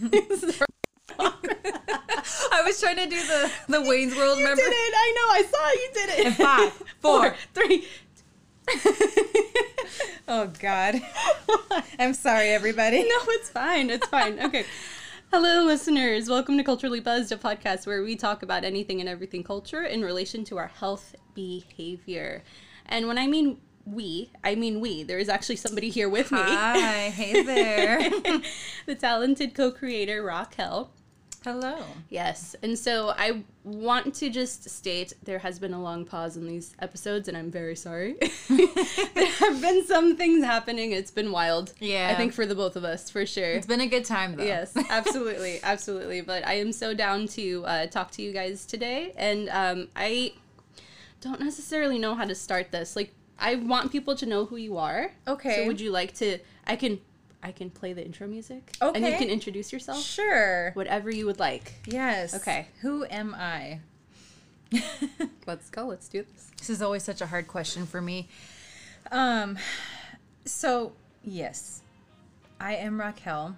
I was trying to do the Wayne's World. You did it. I know. I saw it. You did it. In 5, 4, 3. Oh, God. I'm sorry, everybody. No, it's fine. It's fine. Okay. Hello, listeners. Welcome to Culturally Buzzed, a podcast where we talk about anything and everything culture in relation to our health behavior. And when I mean we, we. There is actually somebody here with me. Hi. Hey there. The talented co-creator, Raquel. Hello. Yes. And so I want to just state there has been a long pause in these episodes, and I'm very sorry. There have been some things happening. It's been wild. Yeah. I think for the both of us, for sure. It's been a good time, though. Yes, absolutely. Absolutely. But I am so down to talk to you guys today. And I don't necessarily know how to start this. Like, I want people to know who you are. Okay. So would you like to... I can play the intro music. Okay. And you can introduce yourself. Sure. Whatever you would like. Yes. Okay. Who am I? Let's go. Let's do this. This is always such a hard question for me. So, yes. I am Raquel.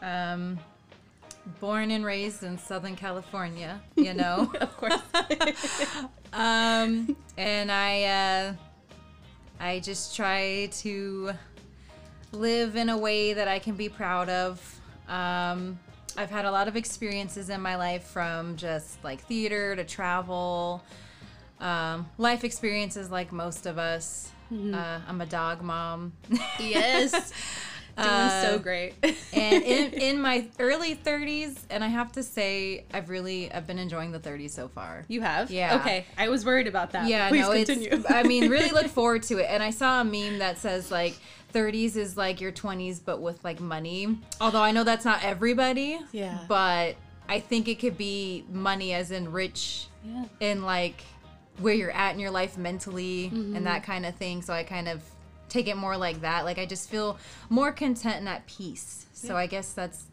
Born and raised in Southern California, you know. Of course. And I just try to... live in a way that I can be proud of. I've had a lot of experiences in my life, from just like theater to travel, life experiences like most of us. Mm-hmm. I'm a dog mom. Yes. Doing so great. And in my early 30s, and I have to say, I've been enjoying the 30s so far. You have? Yeah. Okay. I was worried about that. Yeah, please continue. I mean, really look forward to it. And I saw a meme that says, like, 30s is like your 20s, but with like money. Although I know that's not everybody. Yeah. But I think it could be money as in rich, yeah, in like where you're at in your life mentally, mm-hmm, and that kind of thing. So I kind of take it more like that. Like I just feel more content and at peace. So yeah. I guess that's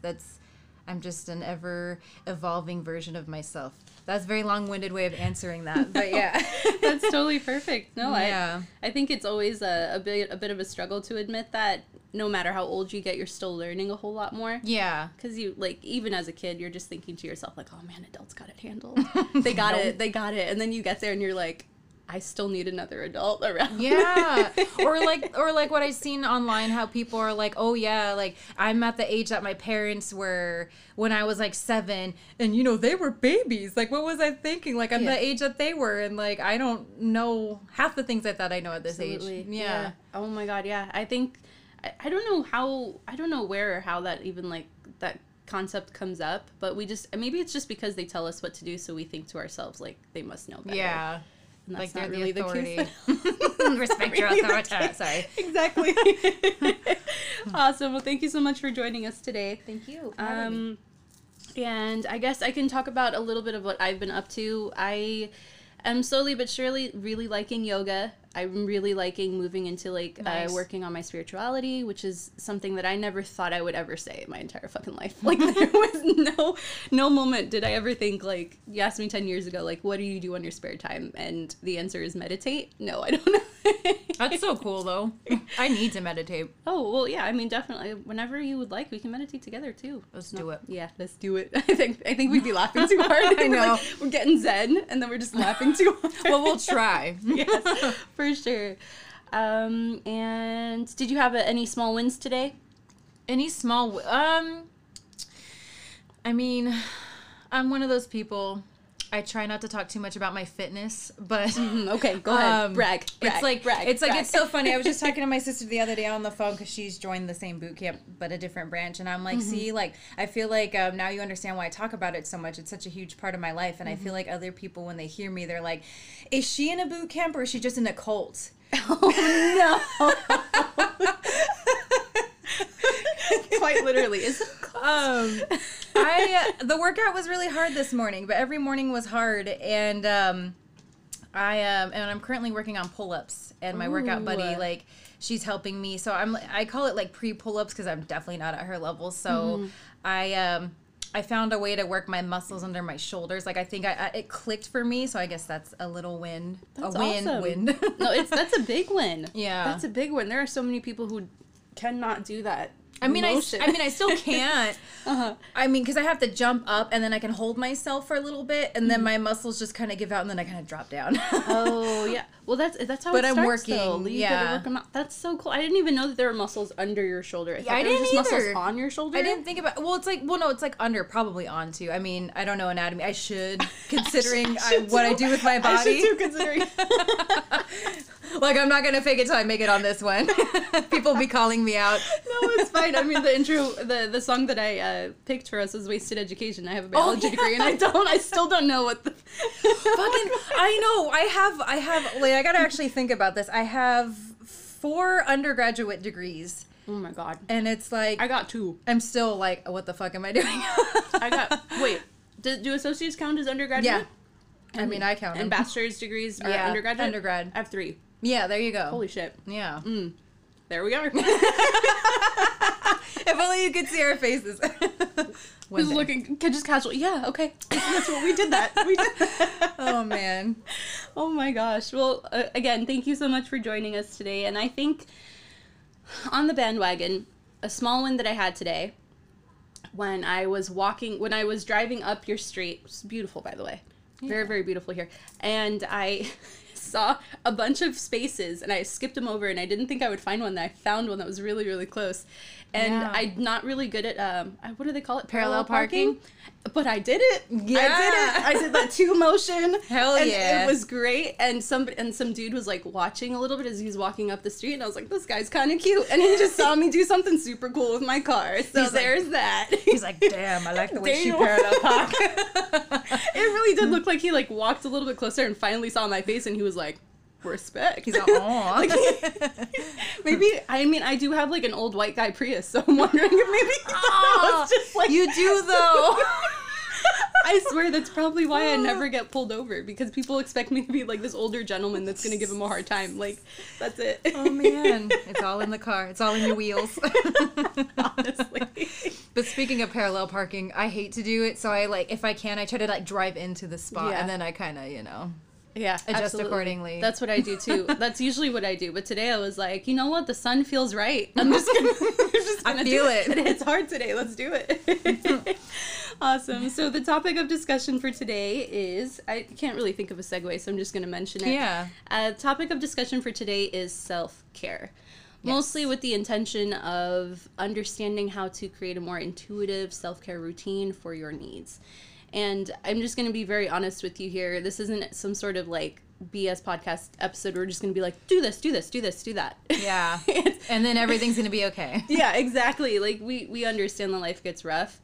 I'm just an ever evolving version of myself. That's a very long-winded way of answering that, but yeah. That's totally perfect. No, yeah. I think it's always a bit of a struggle to admit that no matter how old you get, you're still learning a whole lot more. Yeah. Because you, like, even as a kid, you're just thinking to yourself, like, oh man, adults got it handled. They got it. And then you get there and you're like, I still need another adult around. Yeah. Or like what I've seen online, how people are like, oh yeah, like I'm at the age that my parents were when I was like 7, and you know, they were babies. Like, what was I thinking? Like, I'm the age that they were, and like, I don't know half the things I thought I know at this age. Yeah. Yeah. Oh my God. Yeah. I think, I don't know how, I don't know where or how that even like that concept comes up, but we just, maybe it's just because they tell us what to do. So we think to ourselves, like, they must know better. Yeah. And that's like not really the case. Respect your authority. Sorry. Exactly. Awesome. Well, thank you so much for joining us today. Thank you. And I guess I can talk about a little bit of what I've been up to. I am slowly but surely really liking yoga. I'm really liking moving into, like, nice, working on my spirituality, which is something that I never thought I would ever say in my entire fucking life. Like, there was no moment did I ever think, like, you asked me 10 years ago, like, what do you do on your spare time? And the answer is meditate. No, I don't know. That's so cool, though. I need to meditate. Oh, well, yeah, I mean, definitely. Whenever you would like, we can meditate together, too. Let's do it. Yeah, let's do it. I think we'd be laughing too hard. I know. We're getting zen, and then we're just laughing too hard. Well, we'll try. Yes. For sure. And did you have any small wins today? Any small I mean, I'm one of those people. I try not to talk too much about my fitness, but okay, go ahead. Brag. It's like brag. It's so funny. I was just talking to my sister the other day on the phone because she's joined the same boot camp but a different branch, and I'm like, mm-hmm, see, like I feel like now you understand why I talk about it so much. It's such a huge part of my life, and mm-hmm, I feel like other people when they hear me, they're like, is she in a boot camp or is she just in a cult? Oh no. Quite literally. The workout was really hard this morning, but every morning was hard, and I'm currently working on pull-ups, and my workout buddy, like, she's helping me, so I call it like pre-pull-ups because I'm definitely not at her level. So mm-hmm, I found a way to work my muscles under my shoulders. Like, I think it clicked for me, so I guess that's a little win. That's a win. Awesome. Win. No, that's a big win. Yeah, that's a big win. There are so many people who cannot do that. I mean, I still can't. I mean, because I have to jump up and then I can hold myself for a little bit, and then my muscles just kind of give out, and then I kind of drop down. Oh yeah, well that's how. But it starts, I'm working. Though. You gotta work out. That's so cool. I didn't even know that there were muscles under your shoulder. I didn't either. Muscles on your shoulder. I didn't think about. Well, it's like under, probably on too. I mean, I don't know anatomy. I should, considering what I do with my body. I should too, considering. Like, I'm not gonna fake it till I make it on this one. People will be calling me out. No, it's fine. I mean, the intro, the song that I picked for us is Wasted Education. I have a biology degree, and I still don't know what the fucking. I know. I have. Like, I gotta actually think about this. I have 4 undergraduate degrees. Oh my god. And it's like I got 2. I'm still like, what the fuck am I doing? Wait. Do associates count as undergraduate? Yeah. I mean, I count. And bachelor's degrees are undergraduate. Undergrad. I have 3. Yeah, there you go. Holy shit. Yeah. Mm. There we are. If only you could see our faces. Who's looking? Just casual. Yeah. Okay. That's what we did. That. Oh man. Oh my gosh. Well, again, thank you so much for joining us today. And I think on the bandwagon, a small one that I had today, when I was driving up your street, it's beautiful, by the way. Yeah. Very, very beautiful here. And I saw a bunch of spaces, and I skipped them over, and I didn't think I would find one. That I found one that was really, really close. And I'm not really good at, what do they call it? Parallel parking. But I did it. Yeah. I did it. I did that 2 motion. Hell yeah. It was great. And some dude was, like, watching a little bit as he was walking up the street, and I was like, this guy's kind of cute. And he just saw me do something super cool with my car. So there's that. He's like, damn, I like the way she parallel parked. It really did look like he, like, walked a little bit closer and finally saw my face, and he was like, respect. He's like, aw. I do have, like, an old white guy Prius, so I'm wondering if maybe was just like... You do, though. I swear that's probably why I never get pulled over, because people expect me to be, like, this older gentleman that's going to give them a hard time. Like, that's it. Oh, man. It's all in the car. It's all in your wheels. Honestly. But speaking of parallel parking, I hate to do it, so I, like, if I can, I try to, like, drive into the spot, and then I kind of, Yeah, adjust accordingly. That's what I do too. That's usually what I do. But today I was like, you know what? The sun feels right. I'm just gonna. I feel it. It's hard today. Let's do it. Awesome. So the topic of discussion for today is, I can't really think of a segue, so I'm just gonna mention it. Yeah. Topic of discussion for today is self-care. Yes. Mostly with the intention of understanding how to create a more intuitive self-care routine for your needs. And I'm just going to be very honest with you here. This isn't some sort of, like, BS podcast episode. We're just going to be like, do this, do this, do this, do that. Yeah. And then everything's going to be okay. Yeah, exactly. Like, we understand that life gets rough.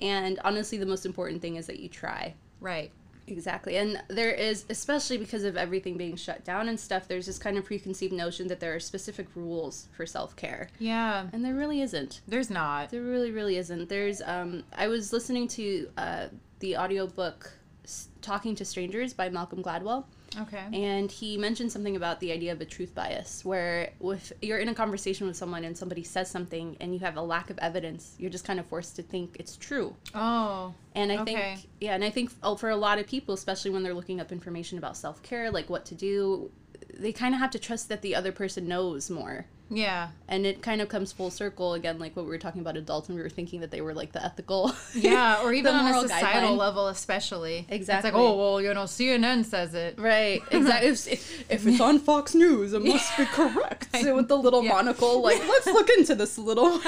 And honestly, the most important thing is that you try. Right. Exactly. And there is, especially because of everything being shut down and stuff, there's this kind of preconceived notion that there are specific rules for self-care. Yeah. And there really isn't. There's not. There really, really isn't. There's, I was listening to, the audiobook Talking to Strangers by Malcolm Gladwell. Okay. And he mentioned something about the idea of a truth bias, where if you're in a conversation with someone and somebody says something and you have a lack of evidence, you're just kind of forced to think it's true. Oh. And I think for a lot of people, especially when they're looking up information about self-care, like what to do, they kind of have to trust that the other person knows more. Yeah. And it kind of comes full circle again, like what we were talking about adults, and we were thinking that they were like the ethical. Yeah, or even on a societal level, especially. Exactly. It's like, oh, well, CNN says it. Right. Exactly. if it's on Fox News, it must be correct. So with the little monocle, like, let's look into this a little.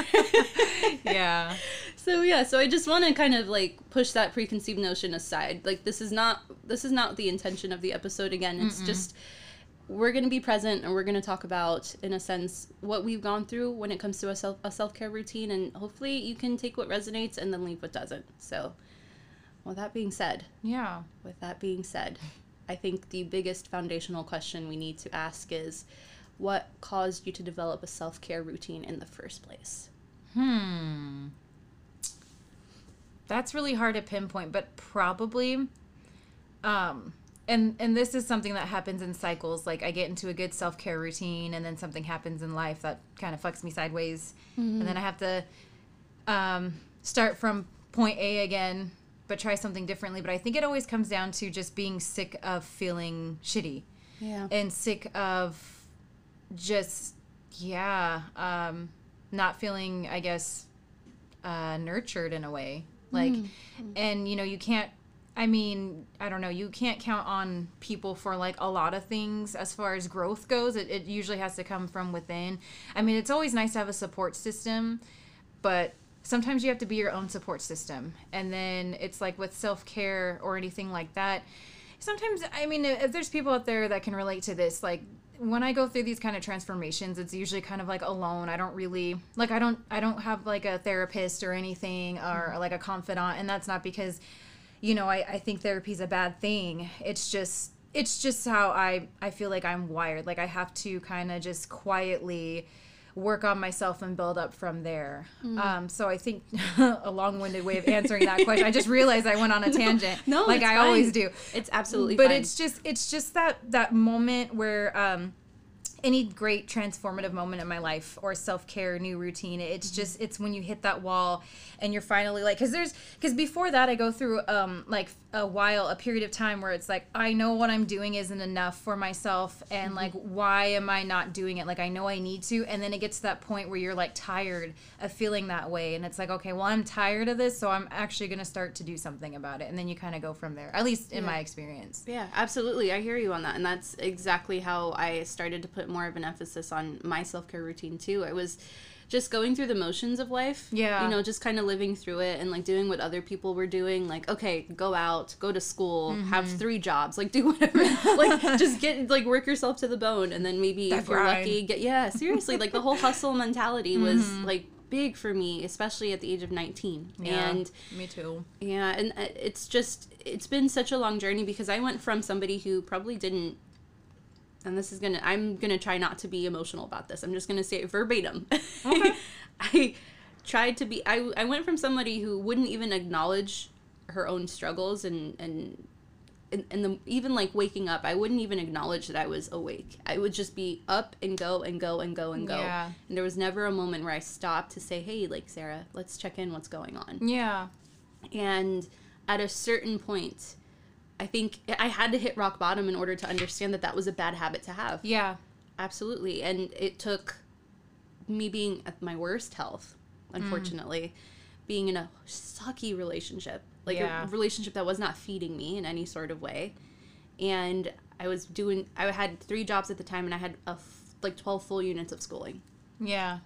Yeah. So I just want to kind of, like, push that preconceived notion aside. Like, this is not the intention of the episode. Again, it's just... We're going to be present, and we're going to talk about, in a sense, what we've gone through when it comes to a self-care routine, and hopefully you can take what resonates and then leave what doesn't. So, with that being said, I think the biggest foundational question we need to ask is, what caused you to develop a self-care routine in the first place? That's really hard to pinpoint, but probably... And this is something that happens in cycles. Like, I get into a good self-care routine, and then something happens in life that kind of fucks me sideways. Mm-hmm. And then I have to start from point A again, but try something differently. But I think it always comes down to just being sick of feeling shitty. Yeah. And sick of just, not feeling, I guess, nurtured in a way. Like, and, you know, you can't, I mean, I don't know, you can't count on people for, like, a lot of things as far as growth goes. It usually has to come from within. I mean, it's always nice to have a support system, but sometimes you have to be your own support system. And then it's like with self-care or anything like that. Sometimes, I mean, if there's people out there that can relate to this, like, when I go through these kind of transformations, it's usually kind of like alone. I don't really, like, I don't have like a therapist or anything, or like a confidant. And that's not because, you know, I think therapy's a bad thing. It's just how I feel like I'm wired. Like, I have to kind of just quietly work on myself and build up from there. So I think a long-winded way of answering that question. I just realized I went on a tangent. No, like I fine. Always do. It's absolutely but fine. it's just that moment where any great transformative moment in my life or self-care, new routine, it's just, it's when you hit that wall and you're finally like, because before that I go through like a period of time where it's like, I know what I'm doing isn't enough for myself, and like, why am I not doing it? Like, I know I need to. And then it gets to that point where you're like tired of feeling that way. And it's like, okay, well, I'm tired of this, so I'm actually going to start to do something about it. And then you kind of go from there, at least in my experience. Yeah, absolutely. I hear you on that. And that's exactly how I started to put more of an emphasis on my self-care routine too. I was just going through the motions of life, you know, just kind of living through it and like doing what other people were doing, like, okay, go out, go to school, have 3 jobs, like, do whatever, like, just get, like, work yourself to the bone, and then maybe that if you're lucky, get, seriously, like, the whole hustle mentality was like big for me, especially at the age of 19. Yeah, and me too. Yeah, and it's just, it's been such a long journey, because I went from somebody who probably didn't, and this is going to, I'm going to try not to be emotional about this. I'm just going to say it verbatim. Okay. I tried to be, I went from somebody who wouldn't even acknowledge her own struggles and even like waking up, I wouldn't even acknowledge that I was awake. I would just be up and go and go and go and go. Yeah. And there was never a moment where I stopped to say, hey, like, Sarah, let's check in, what's going on. Yeah. And at a certain point, I think I had to hit rock bottom in order to understand that that was a bad habit to have. Yeah. Absolutely. And it took me being at my worst health, unfortunately, being in a sucky relationship, like a relationship that was not feeding me in any sort of way. And I had 3 jobs at the time, and I had like 12 full units of schooling. Yeah.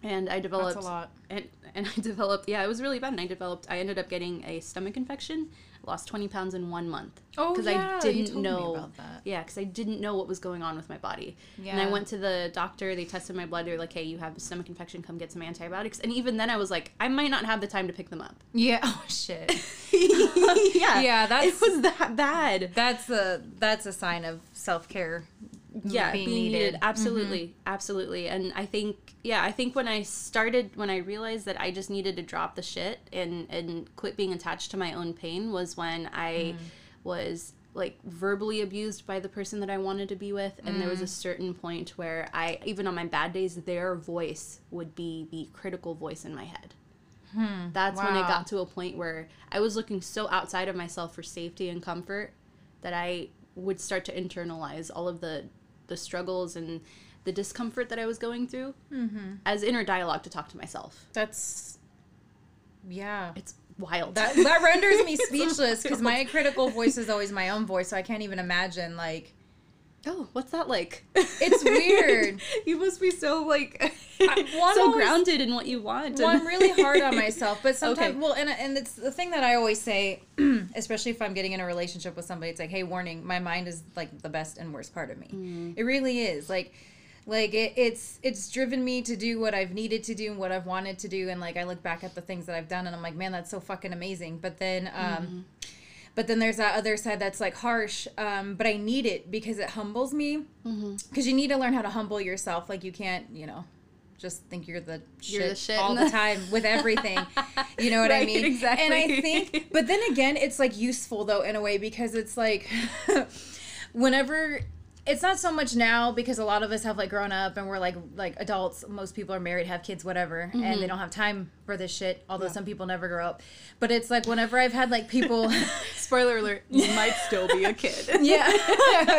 And I developed... That's a lot. And I developed... Yeah, it was really bad. And I ended up getting a stomach infection. Lost 20 pounds in 1 month. Oh, yeah. Because I didn't know me about that. Yeah, because I didn't know what was going on with my body. Yeah. And I went to the doctor. They tested my blood. They were like, hey, you have a stomach infection. Come get some antibiotics. And even then, I was like, I might not have the time to pick them up. Yeah. Oh, shit. Yeah. Yeah, it was that bad. That's a sign of self-care. Yeah, being needed. Absolutely. Mm-hmm. Absolutely. And I think when I realized that I just needed to drop the shit and quit being attached to my own pain was when I was like verbally abused by the person that I wanted to be with. And there was a certain point where even on my bad days, their voice would be the critical voice in my head. That's when I got to a point where I was looking so outside of myself for safety and comfort that I would start to internalize all of the struggles and the discomfort that I was going through as inner dialogue to talk to myself. That's, yeah. It's wild. That renders me speechless, because my critical voice is always my own voice, so I can't even imagine, like... Oh, what's that like? It's weird. You must be so, like, grounded in what you want. Well, I'm really hard on myself, but sometimes, okay. Well, and it's the thing that I always say, especially if I'm getting in a relationship with somebody, it's like, hey, warning, my mind is, like, the best and worst part of me. It really is. Like, it's driven me to do what I've needed to do and what I've wanted to do, and, like, I look back at the things that I've done, and I'm like, man, that's so fucking amazing. But then, But then there's that other side that's, like, harsh, but I need it because it humbles me. Because you need to learn how to humble yourself. Like, you can't, you know, just think you're the shit all the time with everything. You know what right, I mean? Exactly. And I think, but then again, it's, like, useful, though, in a way, because it's, like, whenever... It's not so much now, because a lot of us have, like, grown up and we're, like adults. Most people are married, have kids, whatever, and they don't have time for this shit, although some people never grow up. But it's, like, whenever I've had, like, people... Spoiler alert, you might still be a kid. Yeah.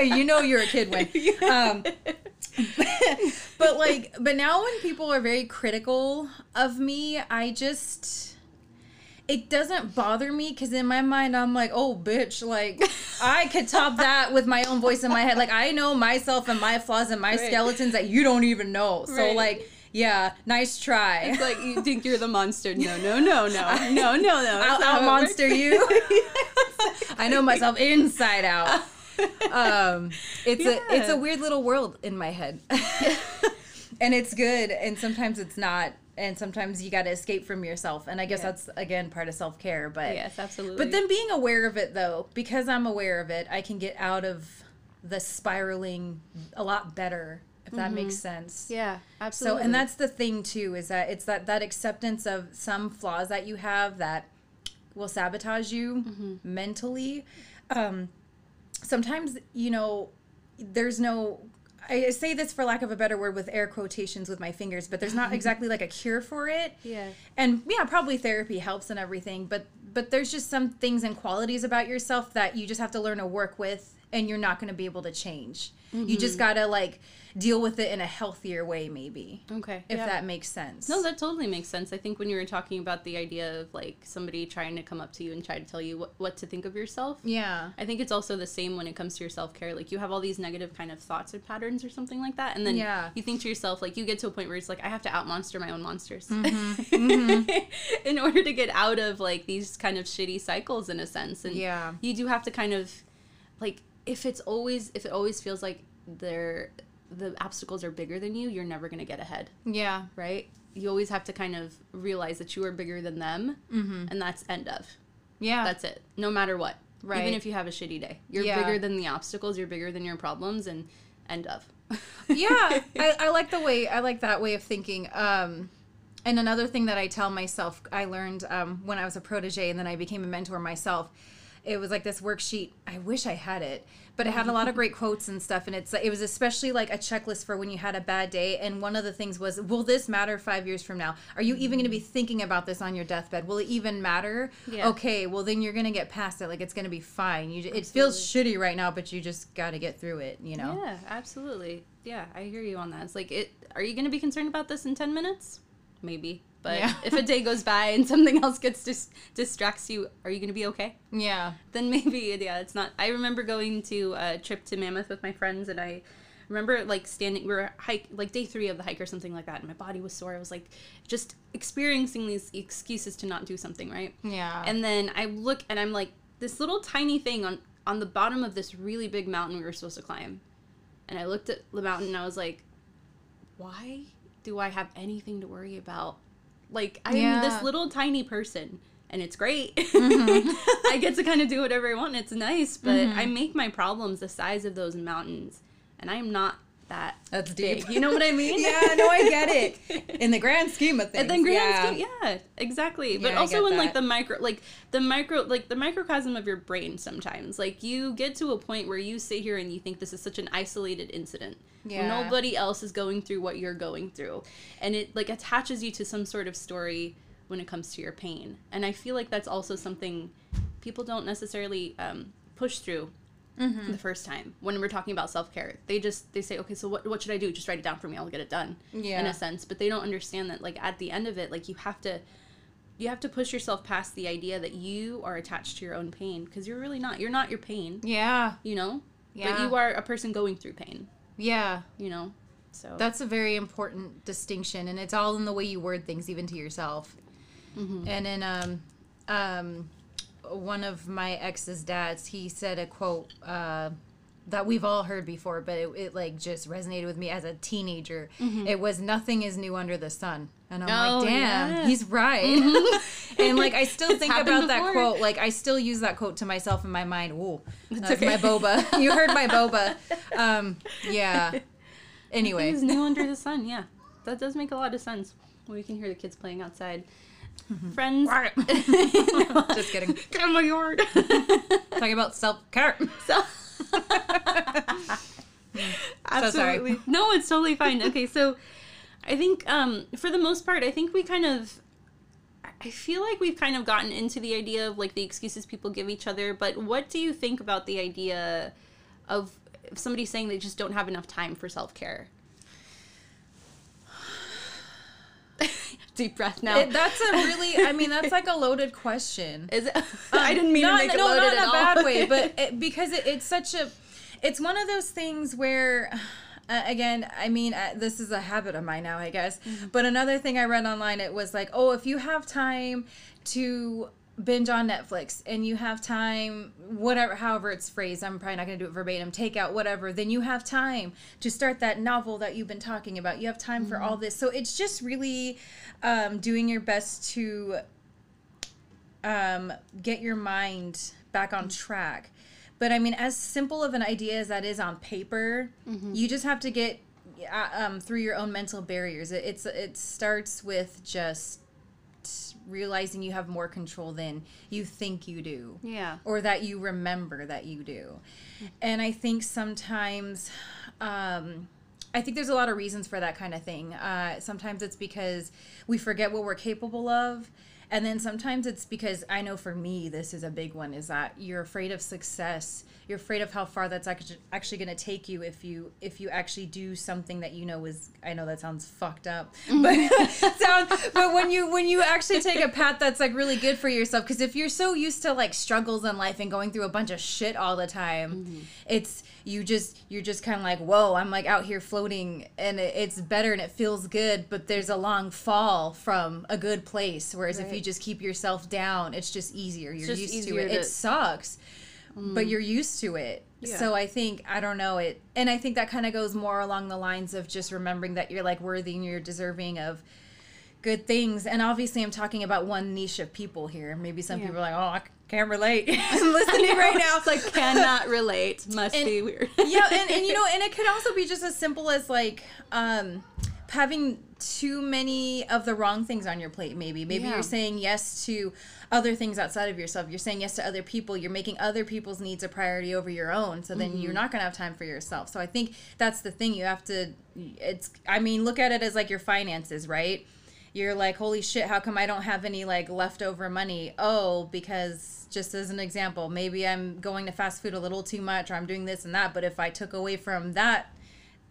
You know you're a kid when... But like, but now when people are very critical of me, I just, it doesn't bother me because in my mind I'm like, oh bitch, like I could top that with my own voice in my head. Like I know myself and my flaws and my right. skeletons that you don't even know. Right. So like, yeah, nice try. It's like you think you're the monster. No. I'll monster you. I know myself inside out. It's a weird little world in my head. And it's good, and sometimes it's not, and sometimes you got to escape from yourself, and I guess that's again part of self-care. But yes, absolutely. But then being aware of it though, because I'm aware of it, I can get out of the spiraling a lot better, if that makes sense. Yeah, absolutely. So, and that's the thing too, is that it's that acceptance of some flaws that you have that will sabotage you mentally. Sometimes, you know, there's no, I say this for lack of a better word with air quotations with my fingers, but there's not exactly like a cure for it. Yeah. And yeah, probably therapy helps and everything, but there's just some things and qualities about yourself that you just have to learn to work with, and you're not going to be able to change. You just got to like deal with it in a healthier way maybe. Okay. If that makes sense. No, that totally makes sense. I think when you were talking about the idea of like somebody trying to come up to you and try to tell you what to think of yourself. Yeah. I think it's also the same when it comes to your self-care. Like you have all these negative kind of thoughts or patterns or something like that. And then you think to yourself, like you get to a point where it's like, I have to out-monster my own monsters in order to get out of like these kind of shitty cycles in a sense. And you do have to kind of like, if it always feels like the obstacles are bigger than you, you're never going to get ahead. Yeah. Right? You always have to kind of realize that you are bigger than them, and that's end of. Yeah. That's it. No matter what. Right. Even if you have a shitty day. You're bigger than the obstacles, you're bigger than your problems, and end of. Yeah. I like that way of thinking. And another thing that I tell myself, I learned when I was a protege and then I became a mentor myself. It was like this worksheet. I wish I had it, but it had a lot of great quotes and stuff. And it was especially like a checklist for when you had a bad day. And one of the things was, will this matter 5 years from now? Are you even going to be thinking about this on your deathbed? Will it even matter? Yeah. Okay, well then you're going to get past it. Like it's going to be fine. It feels shitty right now, but you just got to get through it, you know? Yeah, absolutely. Yeah, I hear you on that. It's like, are you going to be concerned about this in 10 minutes? Maybe. But if a day goes by and something else gets distracts you, are you going to be okay? Yeah. Then maybe, it's not. I remember going to a trip to Mammoth with my friends, and I remember, like, we were like, day 3 of the hike or something like that, and my body was sore. I was, like, just experiencing these excuses to not do something, right? Yeah. And then I look, and I'm like, this little tiny thing on the bottom of this really big mountain we were supposed to climb. And I looked at the mountain, and I was like, why do I have anything to worry about? Like, I'm this little tiny person, and it's great. I get to kind of do whatever I want, and it's nice, but I make my problems the size of those mountains, and I'm not that's big. Deep. You know what I mean? Yeah, no, I get it. In the grand scheme of things. In the grand scheme, yeah, exactly. But also in, like, the microcosm of your brain sometimes. Like, you get to a point where you sit here and you think this is such an isolated incident. Yeah. Nobody else is going through what you're going through. And it, like, attaches you to some sort of story when it comes to your pain. And I feel like that's also something people don't necessarily push through. The first time when we're talking about self-care, they say, okay, so what should I do? Just write it down for me, I'll get it done, in a sense. But they don't understand that, like, at the end of it, like, you have to push yourself past the idea that you are attached to your own pain, because you're really not. You're not your pain. Yeah. You know? Yeah. But you are a person going through pain. Yeah. You know? So that's a very important distinction, and it's all in the way you word things, even to yourself. And in one of my ex's dads, he said a quote that we've all heard before, but it like just resonated with me as a teenager. It was, nothing is new under the sun. And I'm like, damn, he's right. And, like, I still think about that quote. Like, I still use that quote to myself in my mind. Ooh, that's my boba. You heard my boba. Yeah. Anyway. Nothing is new under the sun, yeah. That does make a lot of sense. We can hear the kids playing outside. Friends. Just kidding. Get out of my yard. Talking about self-care. Absolutely. So sorry. No, it's totally fine. Okay, so I think for the most part, I think I feel like we've kind of gotten into the idea of, like, the excuses people give each other, but what do you think about the idea of somebody saying they just don't have enough time for self-care? deep breath now. That's like a loaded question. Is it? I didn't mean to make it loaded at all. No, not in a bad way, but because it's such a... It's one of those things where... this is a habit of mine now, I guess. Mm-hmm. But another thing I read online, it was like, oh, if you have time to binge on Netflix and you have time, whatever, however it's phrased, I'm probably not going to do it verbatim, take out whatever, then you have time to start that novel that you've been talking about. You have time mm-hmm. for all this. So it's just really doing your best to get your mind back on track. But, I mean, as simple of an idea as that is on paper, mm-hmm. you just have to get through your own mental barriers. It starts with just realizing you have more control than you think you do. Yeah. Or that you remember that you do. And I think sometimes, I think there's a lot of reasons for that kind of thing. Sometimes it's because we forget what we're capable of. And then sometimes it's because, I know for me, this is a big one, is that you're afraid of success. You're afraid of how far that's actually going to take you if you actually do something that you know is, I know that sounds fucked up, but but when you actually take a path that's like really good for yourself, because if you're so used to like struggles in life and going through a bunch of shit all the time, mm-hmm. you're just kind of like, whoa, I'm like out here floating and it's better and it feels good, but there's a long fall from a good place, whereas right. if you just keep yourself down, it's just easier. You're used to it. It sucks, but you're used to it. Yeah. So I think that kind of goes more along the lines of just remembering that you're like worthy and you're deserving of good things. And obviously I'm talking about one niche of people here. Maybe some people are like, oh, I can't relate. I'm listening right now. It's like, cannot relate. Must be weird. Yeah. And you know, and it could also be just as simple as like, having too many of the wrong things on your plate, maybe you're saying yes to other things outside of yourself. You're saying yes to other people. You're making other people's needs a priority over your own, so then mm-hmm. you're not going to have time for yourself. So I think that's the thing. You have to, look at it as like your finances, right? You're like, holy shit, how come I don't have any like leftover money? Oh, because just as an example, maybe I'm going to fast food a little too much, or I'm doing this and that, but if I took away from that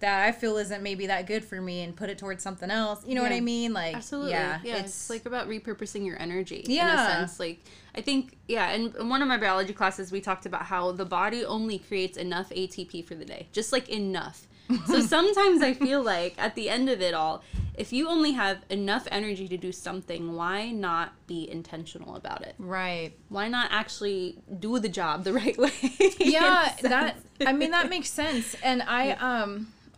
I feel isn't maybe that good for me and put it towards something else. You know what I mean? Like, absolutely. Yeah, it's like about repurposing your energy in a sense. Like, I think, and in one of my biology classes, we talked about how the body only creates enough ATP for the day. Just like enough. So sometimes I feel like at the end of it all, if you only have enough energy to do something, why not be intentional about it? Right. Why not actually do the job the right way? Yeah, that makes sense. And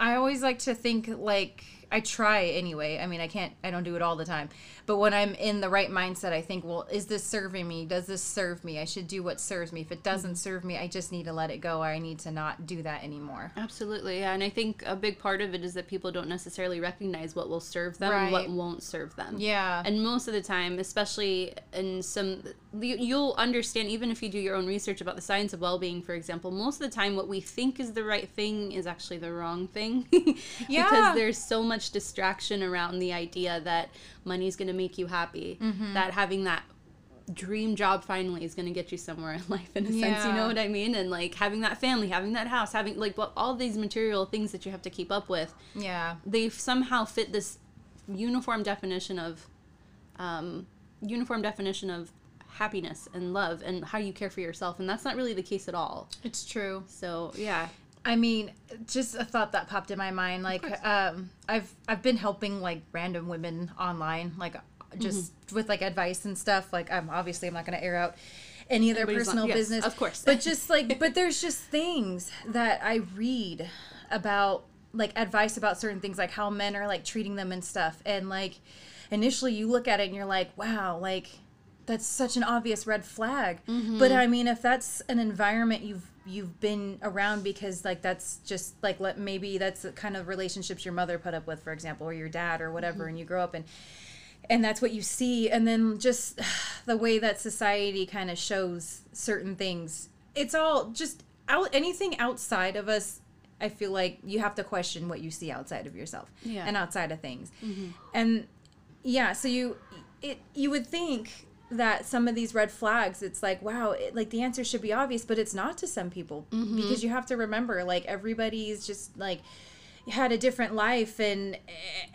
I always like to think, like, I try anyway. I mean, I don't do it all the time. But when I'm in the right mindset, I think, well, is this serving me? Does this serve me? I should do what serves me. If it doesn't serve me, I just need to let it go, or I need to not do that anymore. Absolutely, yeah. And I think a big part of it is that people don't necessarily recognize what will serve them and what won't serve them. Yeah. And most of the time, especially in some, you'll understand, even if you do your own research about the science of well-being, for example, most of the time what we think is the right thing is actually the wrong thing. Because there's so much distraction around the idea that money's going to make you happy, mm-hmm. that having that dream job finally is going to get you somewhere in life, in a sense, you know what I mean? And like having that family, having that house, having like all these material things that you have to keep up with, they somehow fit this uniform definition of happiness and love and how you care for yourself, and that's not really the case at all. It's true. So I mean, just a thought that popped in my mind, like, I've been helping, like, random women online, like, just mm-hmm. with, like, advice and stuff, like, I'm not going to air out any of their personal business. Of course. But just, like, but there's just things that I read about, like, advice about certain things, like, how men are, like, treating them and stuff, and, like, initially you look at it and you're like, wow, like, that's such an obvious red flag. Mm-hmm. But, I mean, if that's an environment you've been around, because like that's just like maybe that's the kind of relationships your mother put up with, for example, or your dad or whatever, mm-hmm. and you grow up and that's what you see, and then just the way that society kind of shows certain things, it's all just anything outside of us. I feel like you have to question what you see outside of yourself and outside of things, mm-hmm. and so you would think that some of these red flags, it's like, wow, like the answer should be obvious, but it's not to some people, mm-hmm. because you have to remember, like, everybody's just like, had a different life, and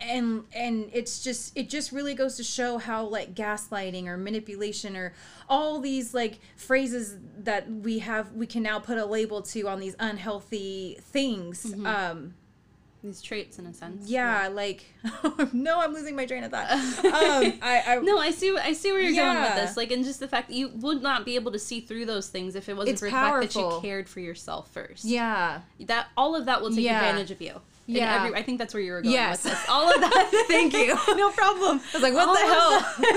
it's just, it just really goes to show how like gaslighting or manipulation or all these like phrases that we have, we can now put a label to on these unhealthy things. Mm-hmm. These traits, in a sense. Yeah, yeah. Like, no, I'm losing my train of thought. No, I see where you're going with this. Like, and just the fact that you would not be able to see through those things if it wasn't for the fact that you cared for yourself first. Yeah. That all of that will take advantage of you. Yeah. I think that's where you were going with this. All of that. Thank you. No problem. I was like, what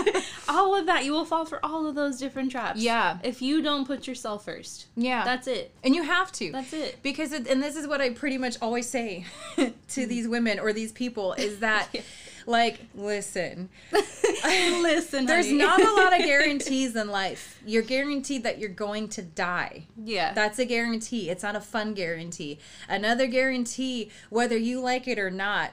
the hell? All of that. You will fall for all of those different traps. Yeah. If you don't put yourself first. Yeah. That's it. And you have to. That's it. Because, and this is what I pretty much always say to these women or these people is that, like, listen. Listen, there's not a lot of guarantees in life. You're guaranteed that you're going to die. Yeah. That's a guarantee. It's not a fun guarantee. Another guarantee, whether you like it or not,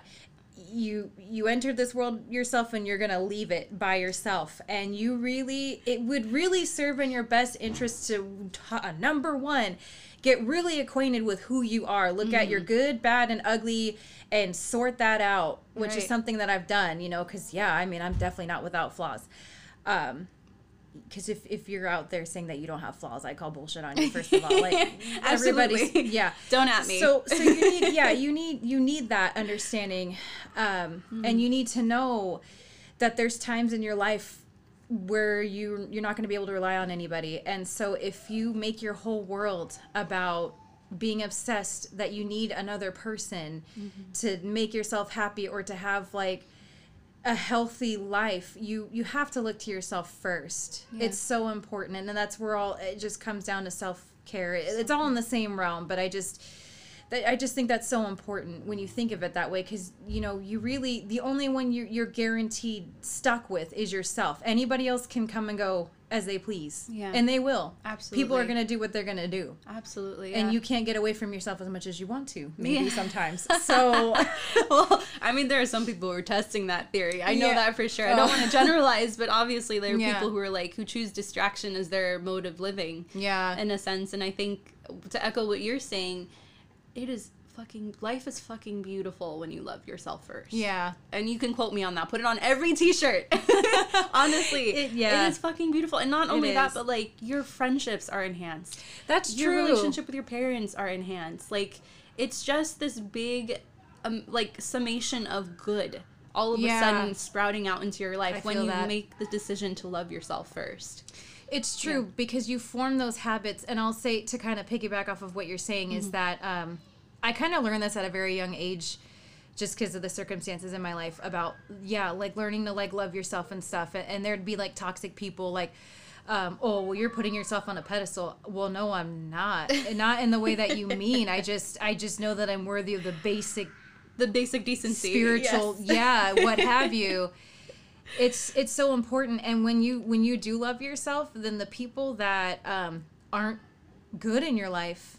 you entered this world yourself and you're going to leave it by yourself. And you really, it would really serve in your best interest to, number one, get really acquainted with who you are. Look at your good, bad, and ugly and sort that out, which is something that I've done, you know, because, I mean, I'm definitely not without flaws. Because if you're out there saying that you don't have flaws, I call bullshit on you, first of all. Like, everybody's, don't at me. So you need, you need that understanding. And you need to know that there's times in your life where you're not going to be able to rely on anybody. And so if you make your whole world about being obsessed that you need another person to make yourself happy or to have like a healthy life, you have to look to yourself first. Yeah. It's so important. And then that's where it just comes down to self-care. It's all in the same realm, but I just think that's so important when you think of it that way, because, you know, you really, the only one you're guaranteed stuck with is yourself. Anybody else can come and go as they please. Yeah. And they will. Absolutely. People are going to do what they're going to do. Absolutely. Yeah. And you can't get away from yourself as much as you want to, maybe sometimes. So, well, I mean, there are some people who are testing that theory. I know that for sure. I don't want to generalize, but obviously there are people who are like, who choose distraction as their mode of living. Yeah. In a sense. And I think, to echo what you're saying, life is fucking beautiful when you love yourself first. Yeah. And you can quote me on that. Put it on every t-shirt. Honestly. It is fucking beautiful. And not only that, but like your friendships are enhanced. That's true. Your relationship with your parents are enhanced. Like, it's just this big, like, summation of good all of a sudden sprouting out into your life when you make the decision to love yourself first. It's true, because you form those habits, and I'll say, to kind of piggyback off of what you're saying, is that I kind of learned this at a very young age just because of the circumstances in my life about, like, learning to, like, love yourself and stuff, and there'd be, like, toxic people, like, oh, well, you're putting yourself on a pedestal. Well, no, I'm not. Not in the way that you mean. I just know that I'm worthy of the basic decency. Spiritual, what have you. It's so important, and when you do love yourself, then the people that aren't good in your life,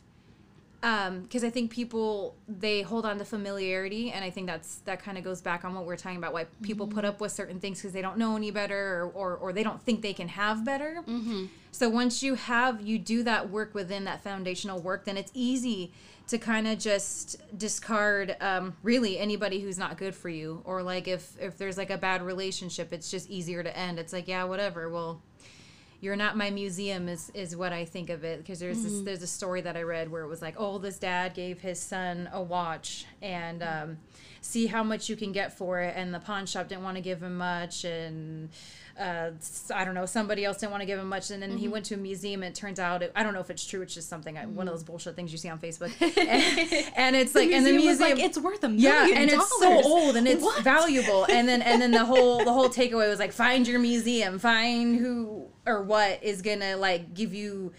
because I think people, they hold on to familiarity, and I think that kind of goes back on what we're talking about, why people put up with certain things because they don't know any better, or they don't think they can have better. So once you do that work within that foundational work, then it's easy to kind of just discard really anybody who's not good for you, or like if there's like a bad relationship, it's just easier to end. It's like, whatever, well, you're not my museum is what I think of it, because there's a story that I read where it was like, oh, this dad gave his son a watch and see how much you can get for it, and the pawn shop didn't want to give him much, and I don't know, somebody else didn't want to give him much, and then he went to a museum, and it turns out, I don't know if it's true, it's just something, one of those bullshit things you see on Facebook, and it's like, and the museum was like, it's worth $1 million. Yeah, and it's so old, and it's valuable, and then the whole takeaway was like, find your museum, find who or what is gonna like give you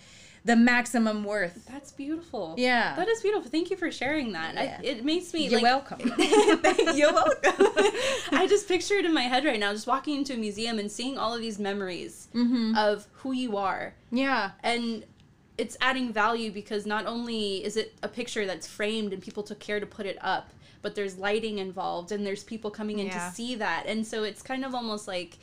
the maximum worth. That's beautiful. Yeah. That is beautiful. Thank you for sharing that. Yeah. It makes me... You're welcome. You're welcome. I just picture it in my head right now, just walking into a museum and seeing all of these memories of who you are. Yeah. And it's adding value, because not only is it a picture that's framed and people took care to put it up, but there's lighting involved and there's people coming in to see that. And so it's kind of almost like...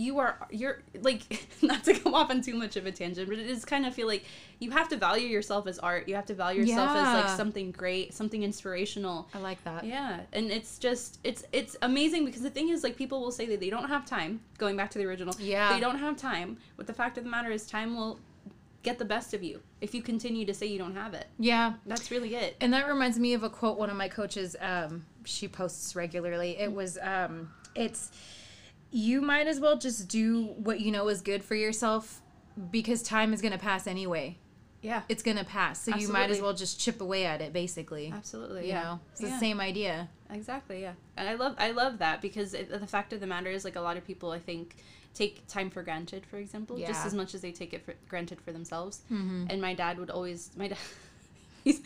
you're like, not to come off on too much of a tangent, but it is kind of feel like you have to value yourself as art. You have to value yourself as like something great, something inspirational. I like that. Yeah. And it's just, it's amazing because the thing is, like, people will say that they don't have time, going back to the original. Yeah. They don't have time. But the fact of the matter is time will get the best of you if you continue to say you don't have it. Yeah. That's really it. And that reminds me of a quote one of my coaches, she posts regularly. It was, it's, you might as well just do what you know is good for yourself because time is going to pass anyway. Yeah. It's going to pass. So you might as well just chip away at it, basically. Absolutely. You know, it's the same idea. Exactly. Yeah. And I love that because the fact of the matter is, like, a lot of people, I think, take time for granted, for example, just as much as they take it for granted for themselves. Mm-hmm. And my dad would always, he's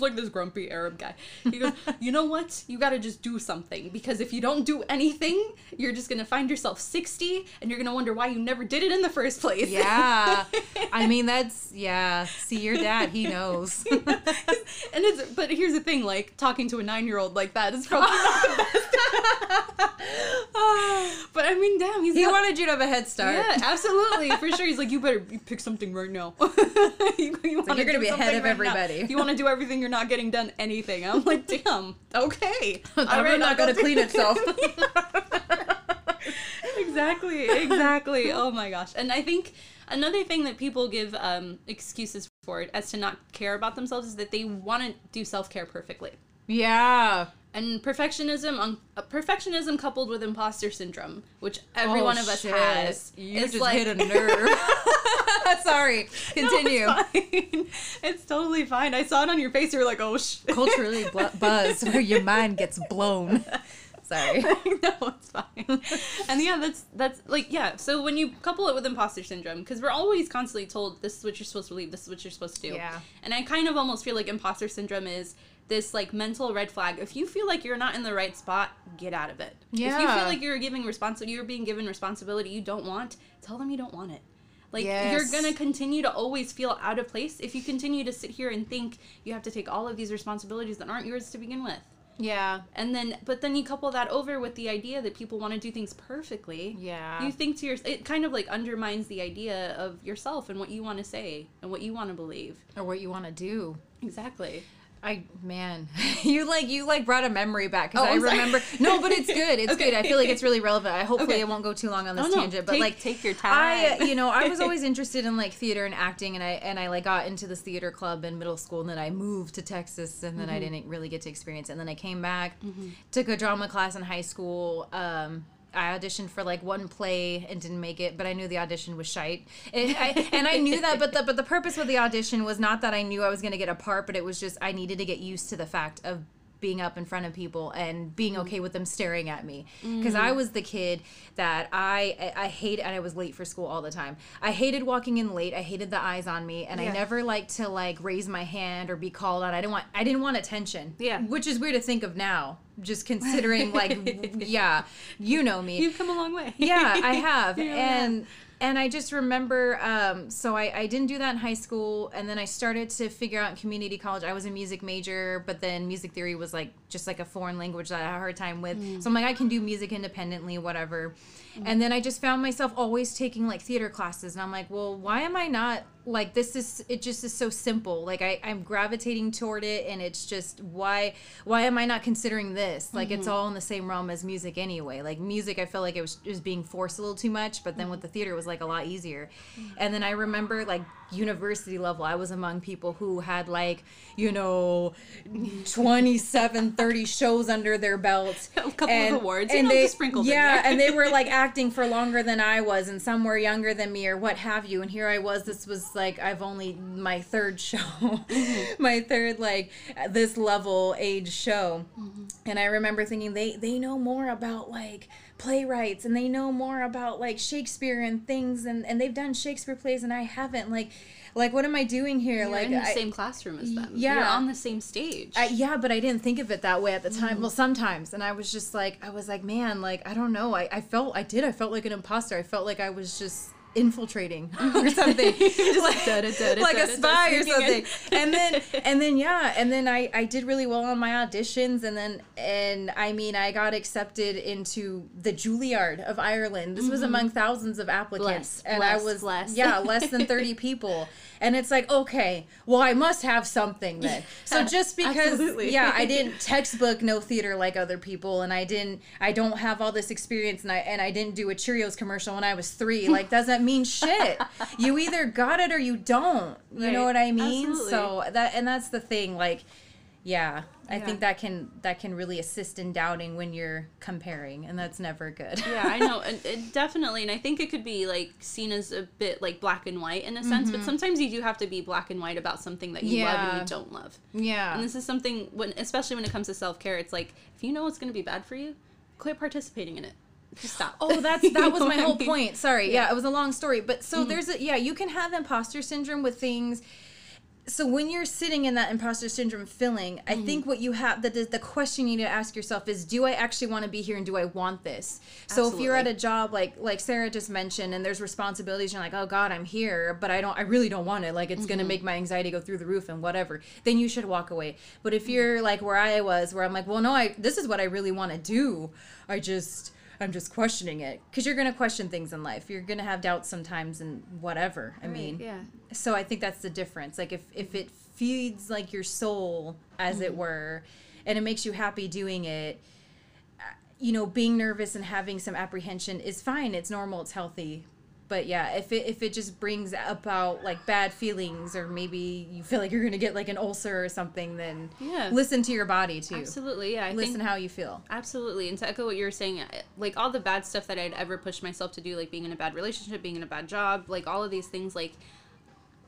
like this grumpy Arab guy. He goes, you know what? You got to just do something, because if you don't do anything, you're just going to find yourself 60 and you're going to wonder why you never did it in the first place. Yeah. I mean, that's, yeah. See, your dad, he knows. And it's, but here's the thing, like, talking to a 9-year-old like that is probably not the best. But I mean, damn, he wanted you to have a head start. Yeah, absolutely. For sure. He's like, you better pick something right now. So you're going to be ahead of everybody. You want to do everything, you're not getting done anything. I'm like, damn, okay. I'm not going to clean itself. Exactly. Oh my gosh. And I think another thing that people give excuses for it as to not care about themselves is that they want to do self-care perfectly. Yeah. And perfectionism coupled with imposter syndrome, which every one of us has. You just hit a nerve. Sorry. Continue. No, it's fine. It's totally fine. I saw it on your face. You were like, oh, shit. Culturally buzzed, where your mind gets blown. Sorry. No, it's fine. And yeah, that's like, yeah. So when you couple it with imposter syndrome, because we're always constantly told, this is what you're supposed to believe, this is what you're supposed to do. Yeah. And I kind of almost feel like imposter syndrome is this, like, mental red flag. If you feel like you're not in the right spot, get out of it. Yeah. If you feel like you're being given responsibility you don't want, tell them you don't want it. Like, you're going to continue to always feel out of place if you continue to sit here and think you have to take all of these responsibilities that aren't yours to begin with. Yeah. And then, but then you couple that over with the idea that people want to do things perfectly. Yeah. You think to yourself, it kind of, like, undermines the idea of yourself and what you want to say and what you want to believe. Or what you want to do. Exactly. You brought a memory back because I remember. No, but it's good. It's good. I feel like it's really relevant. Hopefully it won't go too long on this tangent. But take your time. I was always interested in, like, theater and acting, and I like got into this theater club in middle school, and then I moved to Texas, and then I didn't really get to experience it. And then I came back, took a drama class in high school. I auditioned for, like, one play and didn't make it, but I knew the audition was shite. I knew that, but the purpose of the audition was not that I knew I was going to get a part, but it was just I needed to get used to the fact of being up in front of people and being okay with them staring at me. Because I was the kid that I hated, and I was late for school all the time. I hated walking in late. I hated the eyes on me, and I never liked to, like, raise my hand or be called on. I didn't want attention. Yeah. Which is weird to think of now. Just considering, like, you know me. You've come a long way. Yeah, I have. And I just remember, so I didn't do that in high school, and then I started to figure out in community college. I was a music major, but then music theory was, like, just, like, a foreign language that I had a hard time with. So I'm like, I can do music independently, whatever. And then I just found myself always taking, like, theater classes, and I'm like, well, why am I not, like, it just is so simple. Like, I'm gravitating toward it, and it's just, why am I not considering this? Like, it's all in the same realm as music anyway. Like, music, I felt like it was being forced a little too much, but then with the theater, it was, like, a lot easier. And then I remember, like, university level, I was among people who had, like, 27-30 shows under their belt. A couple of awards, and they sprinkled in there. And they were, like, acting for longer than I was, and some were younger than me, or what have you. And here I was, this was, like, I've only my third show, my third, like, this level age show. And I remember thinking, they know more about, like, playwrights, and they know more about, like, Shakespeare and things, and they've done Shakespeare plays, and I haven't. Like, what am I doing here? You're like in the same classroom as them. Yeah. You're on the same stage. But I didn't think of it that way at the time. Well, sometimes. And I was just like, man, like, I don't know. I felt like an imposter. I felt like I was just infiltrating or something, like a spy or something. And then I did really well on my auditions, and I mean, I got accepted into the Juilliard of Ireland. This was among thousands of applicants, less than 30 people. And it's like, okay, well, I must have something then. So just because, I didn't textbook no theater like other people, and I don't have all this experience, and I didn't do a Cheerios commercial when I was 3. Like, doesn't mean shit. You either got it or you don't. You know what I mean? Absolutely. So that's the thing. Like, I think that can really assist in doubting when you're comparing, and that's never good. Yeah, I know, and it definitely, and I think it could be like seen as a bit like black and white in a sense, but sometimes you do have to be black and white about something that you love and you don't love. Yeah, and this is something especially when it comes to self-care, it's like if you know it's going to be bad for you, quit participating in it. Just stop. Oh, that was my whole point. Sorry, it was a long story, but so there's you can have imposter syndrome with things. So when you're sitting in that imposter syndrome feeling, I think what you have, the question you need to ask yourself is, do I actually want to be here and do I want this? Absolutely. So if you're at a job like Sarah just mentioned, and there's responsibilities, you're like, oh God, I'm here, but I really don't want it. Like, it's going to make my anxiety go through the roof and whatever. Then you should walk away. But if you're like where I was, where I'm like, well, no, this is what I really want to do. I'm just questioning it, because you're going to question things in life. You're going to have doubts sometimes and whatever. So I think that's the difference. Like if it feeds like your soul, as it were, and it makes you happy doing it, being nervous and having some apprehension is fine. It's normal. It's healthy. But if it just brings about like bad feelings, or maybe you feel like you're gonna get like an ulcer or something, then listen to your body too. Absolutely, yeah. Listen how you feel. Absolutely, and to echo what you were saying, like all the bad stuff that I'd ever pushed myself to do, like being in a bad relationship, being in a bad job, like all of these things, like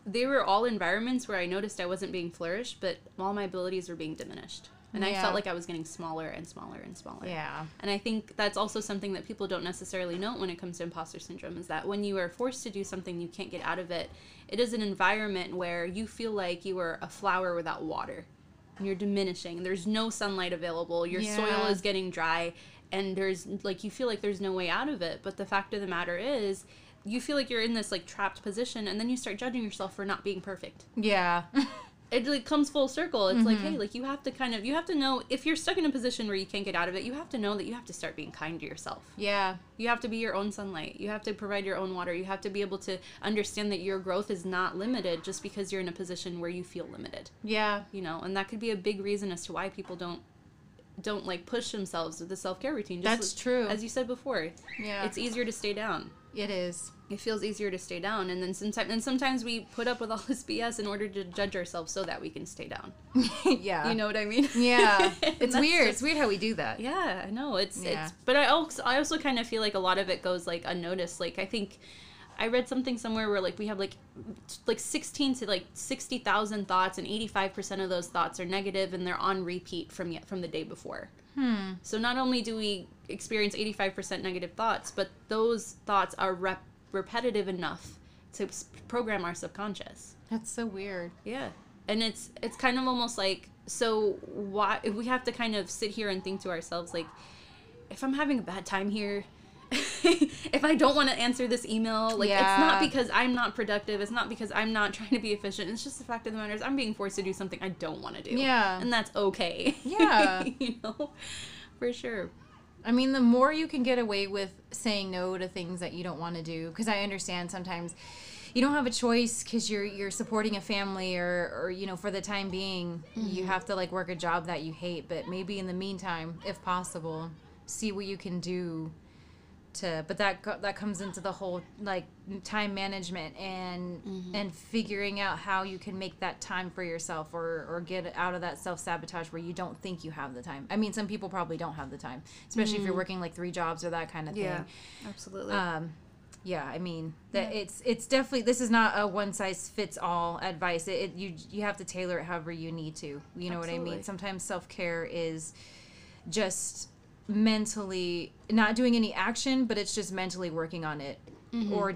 they were all environments where I noticed I wasn't being flourished, but all my abilities were being diminished. And I felt like I was getting smaller and smaller and smaller. Yeah. And I think that's also something that people don't necessarily know when it comes to imposter syndrome, is that when you are forced to do something, you can't get out of it. It is an environment where you feel like you are a flower without water. And you're diminishing. And there's no sunlight available. Your soil is getting dry. And there's, like, you feel like there's no way out of it. But the fact of the matter is, you feel like you're in this, like, trapped position. And then you start judging yourself for not being perfect. Yeah. It like comes full circle. It's like, hey, like you have to know, if you're stuck in a position where you can't get out of it, you have to know that you have to start being kind to yourself. Yeah. You have to be your own sunlight. You have to provide your own water. You have to be able to understand that your growth is not limited just because you're in a position where you feel limited. Yeah. And that could be a big reason as to why people don't like push themselves with the self-care routine. Just true. As you said before. Yeah. It's easier to stay down. It is. It feels easier to stay down, and then sometimes we put up with all this BS in order to judge ourselves so that we can stay down. Yeah. You know what I mean? Yeah. It's weird. It's weird how we do that. Yeah, I know. But I also kind of feel like a lot of it goes like unnoticed. Like I think I read something somewhere where like we have like 16 to like 60,000 thoughts, and 85% of those thoughts are negative, and they're on repeat from the day before. So not only do we experience 85% negative thoughts, but those thoughts are repetitive enough to program our subconscious. That's so weird. Yeah. And it's kind of almost like, so why we have to kind of sit here and think to ourselves, like, if I'm having a bad time here, if I don't want to answer this email, like, it's not because I'm not productive. It's not because I'm not trying to be efficient. It's just the fact of the matter is I'm being forced to do something I don't want to do. Yeah. And that's okay. Yeah. For sure. I mean, the more you can get away with saying no to things that you don't want to do, because I understand sometimes you don't have a choice because you're supporting a family or for the time being, you have to, like, work a job that you hate. But maybe in the meantime, if possible, see what you can do to... But that comes into the whole, like, time management and figuring out how you can make that time for yourself or get out of that self-sabotage where you don't think you have the time. I mean, some people probably don't have the time, especially if you're working like 3 jobs or that kind of thing. Yeah, absolutely. It's definitely, this is not a one-size-fits-all advice. You have to tailor it however you need to. You know what I mean? Sometimes self-care is just mentally not doing any action, but it's just mentally working on it or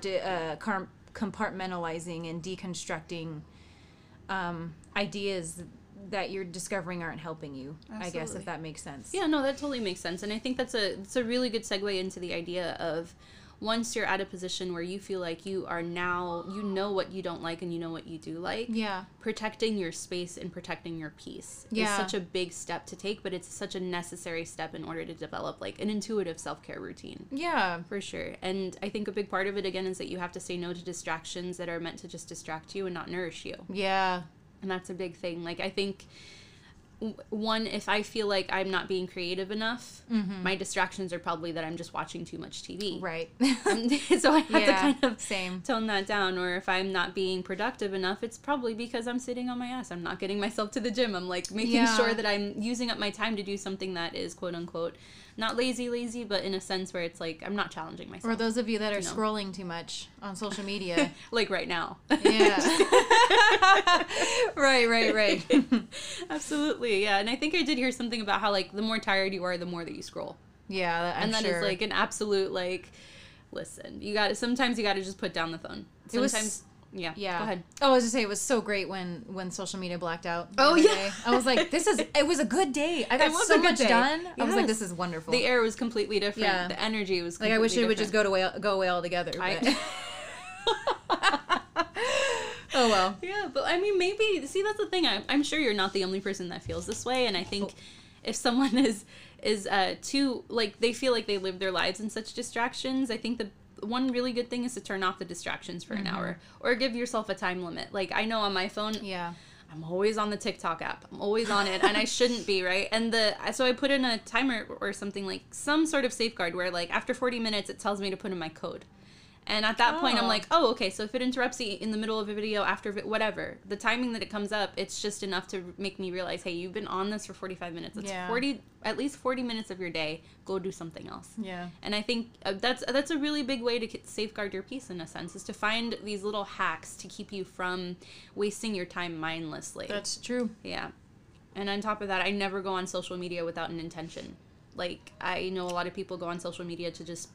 compartmentalizing and deconstructing ideas that you're discovering aren't helping you. Absolutely. I guess, if that makes sense. Yeah, no, that totally makes sense. And I think that's a really good segue into the idea of once you're at a position where you feel like you are now, you know what you don't like and you know what you do like, yeah, protecting your space and protecting your peace is such a big step to take, but it's such a necessary step in order to develop like an intuitive self-care routine. Yeah. For sure. And I think a big part of it, again, is that you have to say no to distractions that are meant to just distract you and not nourish you. Yeah. And that's a big thing. Like, I think... one, if I feel like I'm not being creative enough, mm-hmm. my distractions are probably that I'm just watching too much TV. Right. So I have to kind of tone that down. Or if I'm not being productive enough, it's probably because I'm sitting on my ass. I'm not getting myself to the gym. I'm, like, making sure that I'm using up my time to do something that is, quote-unquote, not lazy, but in a sense where it's, like, I'm not challenging myself. Or those of you that are scrolling too much on social media. Like right now. Yeah. Right. Absolutely, yeah. And I think I did hear something about how, like, the more tired you are, the more that you scroll. Yeah, I'm sure. And that is, like, an absolute, like, listen, sometimes you gotta just put down the phone. Yeah. Go ahead. Oh, I was just saying, it was so great when social media blacked out. Oh, yeah. I was like, it was a good day. I got so much done. Yes. I was like, this is wonderful. The air was completely different. Yeah. The energy was completely different. Like, I wish it would just go away altogether. Oh, well. Yeah, but I mean, maybe, see, that's the thing. I'm sure you're not the only person that feels this way, and I think if someone is too, like, they feel like they live their lives in such distractions, I think the one really good thing is to turn off the distractions for an hour, or give yourself a time limit. Like, I know on my phone, I'm always on the TikTok app. I'm always on it, and I shouldn't be, right? And so I put in a timer or something, like some sort of safeguard where, like, after 40 minutes, it tells me to put in my code. And at that point, I'm like, oh, okay, so if it interrupts you in the middle of a video, after whatever, the timing that it comes up, it's just enough to make me realize, hey, you've been on this for 45 minutes. It's at least 40 minutes of your day. Go do something else. Yeah. And I think that's a really big way to safeguard your peace, in a sense, is to find these little hacks to keep you from wasting your time mindlessly. That's true. Yeah. And on top of that, I never go on social media without an intention. Like, I know a lot of people go on social media to just...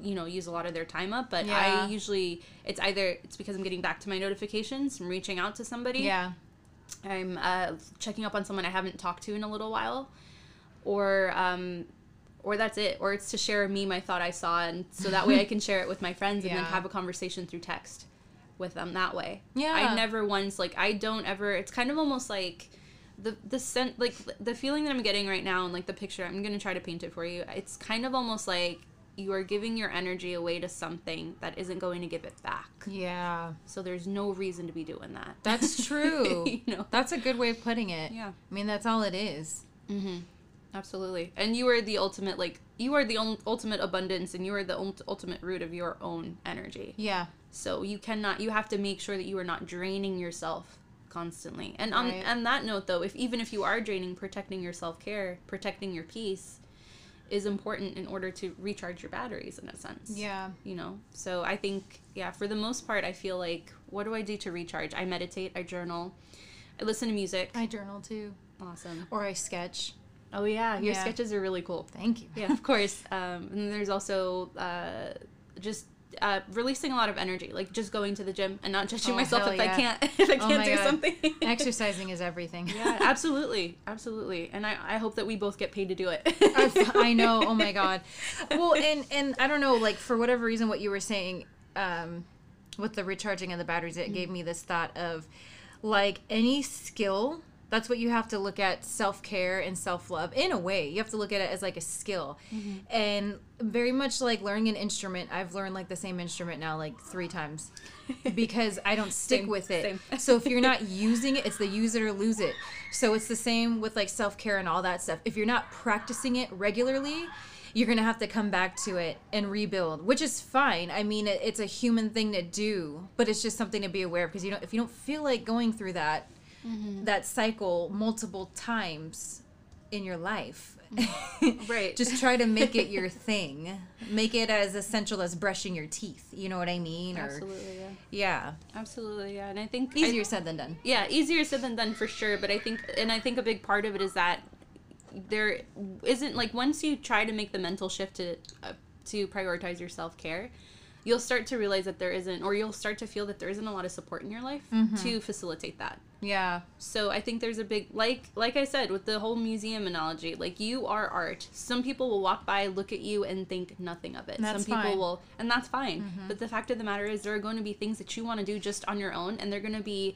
use a lot of their time up, but I usually, it's because I'm getting back to my notifications, I'm reaching out to somebody, I'm checking up on someone I haven't talked to in a little while, or that's it, or it's to share a meme I thought I saw, and so that way I can share it with my friends and then have a conversation through text with them that way. Yeah, I never once, like, I don't ever, it's kind of almost like the feeling that I'm getting right now, and like the picture, I'm gonna try to paint it for you, it's kind of almost like you are giving your energy away to something that isn't going to give it back. Yeah. So there's no reason to be doing that. That's true. That's a good way of putting it. Yeah. I mean, that's all it is. Mm-hmm. Absolutely. And you are the ultimate, like, you are the ultimate abundance, and you are the ultimate root of your own energy. Yeah. So you have to make sure that you are not draining yourself constantly. And on that note, though, even if you are draining, protecting your self-care, protecting your peace... is important in order to recharge your batteries, in a sense. Yeah. So I think, for the most part, I feel like, what do I do to recharge? I meditate, I journal, I listen to music. I journal too. Awesome. Or I sketch. Oh, yeah. Your sketches are really cool. Thank you. Yeah, of course. And there's also releasing a lot of energy, like just going to the gym and not judging myself if I can't do something. Exercising is everything. Yeah, absolutely. And I hope that we both get paid to do it. I know. Oh my God. Well, and I don't know, like, for whatever reason, what you were saying with the recharging of the batteries, it gave me this thought of, like, any skill. That's what you have to look at, self-care and self-love. In a way, you have to look at it as, like, a skill. Mm-hmm. And very much like learning an instrument, I've learned, like, the same instrument now, like, 3 times because I don't stick with it. Same. So if you're not using it, it's the use it or lose it. So it's the same with, like, self-care and all that stuff. If you're not practicing it regularly, you're going to have to come back to it and rebuild, which is fine. I mean, it's a human thing to do, but it's just something to be aware of, because if you don't feel like going through that, mm-hmm. that cycle multiple times in your life. Right. Just try to make it your thing. Make it as essential as brushing your teeth. You know what I mean? Absolutely, yeah. Absolutely, yeah. And I think... easier said than done. Yeah, easier said than done, for sure. But I think a big part of it is that there isn't... Like, once you try to make the mental shift to prioritize your self-care... you'll start to realize that there isn't, or you'll start to feel that there isn't a lot of support in your life to facilitate that. Yeah. So I think there's a big, like I said, with the whole museum analogy, like, you are art. Some people will walk by, look at you, and think nothing of it. That's fine. Some people will, and that's fine. Mm-hmm. But the fact of the matter is, there are going to be things that you want to do just on your own, and they're going to be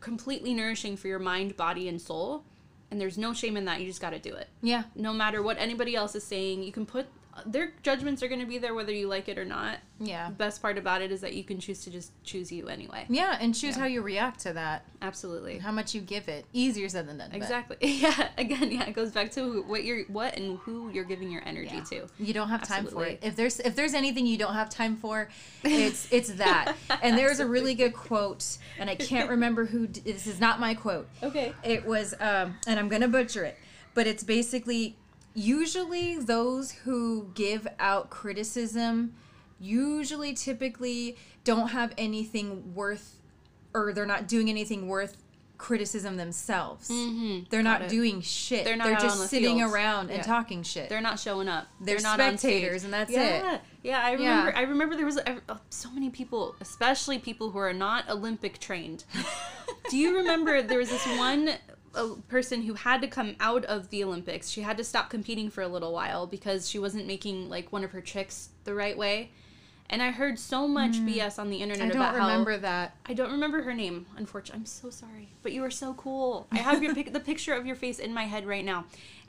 completely nourishing for your mind, body, and soul. And there's no shame in that. You just got to do it. Yeah. No matter what anybody else is saying, you can put, their judgments are going to be there whether you like it or not. Yeah. The best part about it is that you can choose to just choose you anyway. Yeah, and choose how you react to that. Absolutely. And how much you give it. Easier said than done. Exactly. But. Yeah. Again, yeah, it goes back to what and who you're giving your energy to. You don't have time for it. If there's anything you don't have time for, it's that. And there's a really good quote, and I can't remember who. This is not my quote. Okay. It was, and I'm going to butcher it, but it's basically. Usually those who give out criticism typically don't have anything worth, or they're not doing anything worth criticism themselves. Mm-hmm. They're not doing shit. They're just sitting around and talking shit. They're not showing up. They're not spectators, and that's it. Yeah, I remember. I remember there was so many people, especially people who are not Olympic trained. Do you remember there was this one person who had to come out of the Olympics? She had to stop competing for a little while because she wasn't making, like, one of her tricks the right way. And I heard so much BS on the internet about how... I don't remember that. I don't remember her name, unfortunately. I'm so sorry. But you were so cool. I have your the picture of your face in my head right now.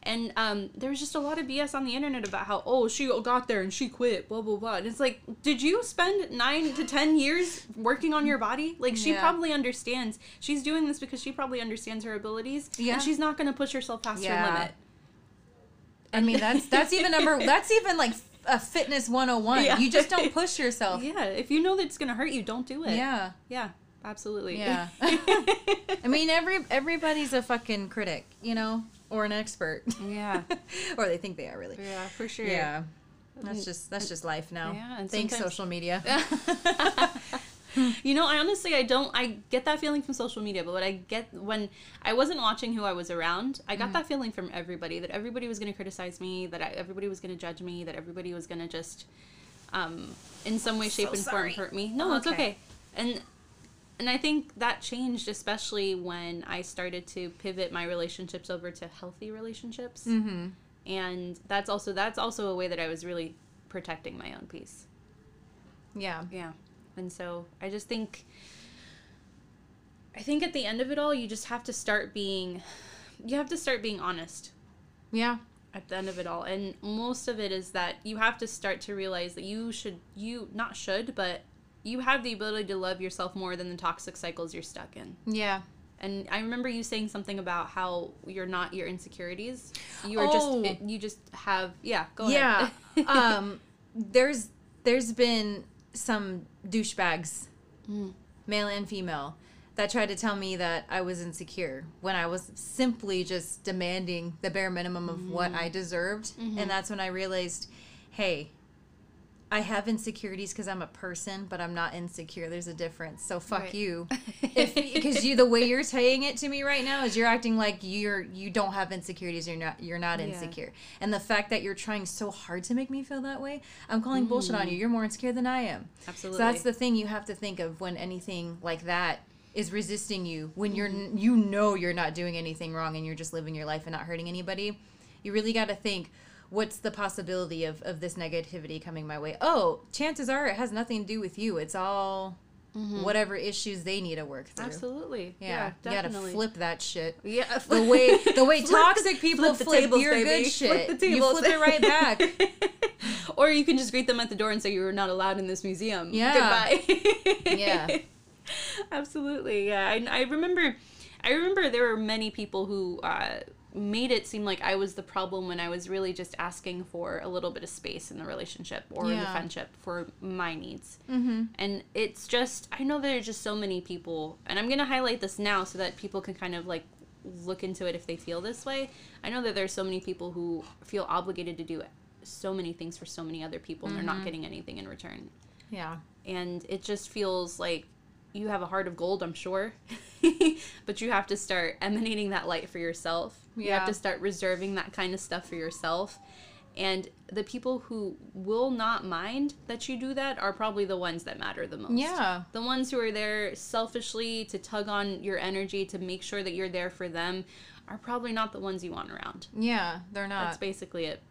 And there was just a lot of BS on the internet about how, oh, she got there and she quit, blah, blah, blah. And it's like, did you spend 9 to 10 years working on your body? Like, she probably understands. She's doing this because she probably understands her abilities. Yeah. And she's not going to push herself past her limit. I mean, that's even that's even, like, a fitness 101. Yeah. You just don't push yourself. Yeah. If you know that it's going to hurt you, don't do it. Yeah. Yeah. Absolutely. Yeah. I mean, everybody's a fucking critic, you know? Or an expert. Yeah. Or they think they are, really. Yeah, for sure. Yeah. That's just life now. Yeah, and thanks, social media. You know, I honestly, I get that feeling from social media, but what I get when I wasn't watching who I was around, I got that feeling from everybody, that everybody was going to criticize me, that everybody was going to judge me, that everybody was going to just, in some way, shape, and form hurt me. No, it's okay. And I think that changed, especially when I started to pivot my relationships over to healthy relationships. Mm-hmm. And that's also a way that I was really protecting my own peace. Yeah. Yeah. And so I just think, at the end of it all, you just have to start being, honest. Yeah. At the end of it all. And most of it is that you have to start to realize that you have the ability to love yourself more than the toxic cycles you're stuck in. Yeah. And I remember you saying something about how you're not your insecurities. You are go ahead. Yeah. There's been some douchebags, male and female, that tried to tell me that I was insecure when I was simply just demanding the bare minimum of what I deserved. Mm-hmm. And that's when I realized, hey, I have insecurities because I'm a person, but I'm not insecure. There's a difference. So fuck you, because the way you're saying it to me right now is you're acting like you don't have insecurities. You're not insecure. And the fact that you're trying so hard to make me feel that way, I'm calling bullshit on you. You're more insecure than I am. Absolutely. So that's the thing you have to think of when anything like that is resisting you. When you're not doing anything wrong and you're just living your life and not hurting anybody, you really got to think. What's the possibility of this negativity coming my way? Oh, chances are it has nothing to do with you. It's all whatever issues they need to work through. Absolutely. Yeah, definitely. You got to flip that shit. Yeah. The way toxic people flip your good shit. Flip the tables. You flip it right back. Or you can just greet them at the door and say you were not allowed in this museum. Yeah. Goodbye. Yeah. Absolutely. Yeah. I remember there were many people who made it seem like I was the problem when I was really just asking for a little bit of space in the relationship or in the friendship for my needs. Mm-hmm. And it's just, I know there are just so many people, and I'm going to highlight this now so that people can kind of, like, look into it if they feel this way. I know that there are so many people who feel obligated to do so many things for so many other people, and they're not getting anything in return. Yeah. And it just feels like you have a heart of gold, I'm sure. But you have to start emanating that light for yourself. Yeah. You have to start reserving that kind of stuff for yourself. And the people who will not mind that you do that are probably the ones that matter the most. Yeah. The ones who are there selfishly to tug on your energy to make sure that you're there for them are probably not the ones you want around. Yeah, they're not. That's basically it.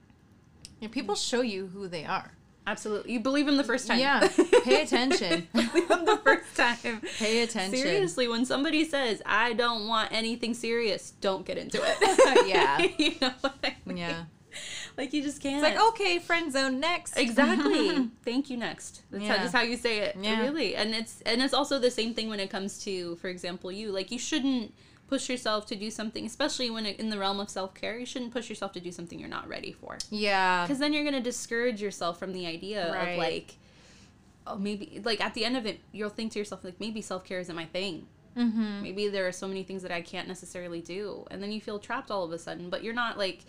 Yeah, people show you who they are. Absolutely. You believe them the first time. Yeah. Pay attention. Believe them the first time. Pay attention. Seriously, when somebody says, I don't want anything serious, don't get into it. Yeah. You know what I mean? Yeah. Like, you just can't. It's like, okay, friend zone, next. Exactly. Thank you, next. That's yeah. Just how you say it. Yeah. Really. And it's also the same thing when it comes to, for example, you. Like, you shouldn't push yourself to do something, especially when in the realm of self-care, you shouldn't push yourself to do something you're not ready for. Yeah. Because then you're going to discourage yourself from the idea right. of, like, oh, maybe, like, at the end of it, you'll think to yourself, like, maybe self-care isn't my thing. Mm-hmm. Maybe there are so many things that I can't necessarily do. And then you feel trapped all of a sudden, but you're not, like...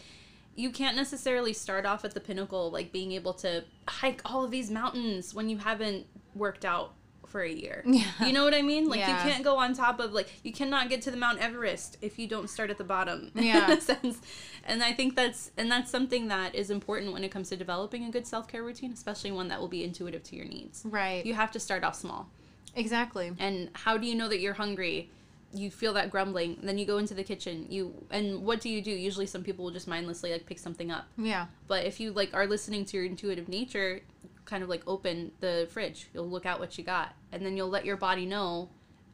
You can't necessarily start off at the pinnacle, like being able to hike all of these mountains when you haven't worked out for a year. Yeah. You know what I mean? Like, yeah. You can't go on top of, like, you cannot get to the Mount Everest if you don't start at the bottom. Yeah. In a sense. And I think that's something that is important when it comes to developing a good self-care routine, especially one that will be intuitive to your needs. Right. You have to start off small. Exactly. And how do you know that you're hungry? You feel that grumbling, then you go into the kitchen, and what do? Usually some people will just mindlessly, like, pick something up. Yeah. But if you, like, are listening to your intuitive nature, kind of, like, open the fridge, you'll look out what you got, and then you'll let your body know,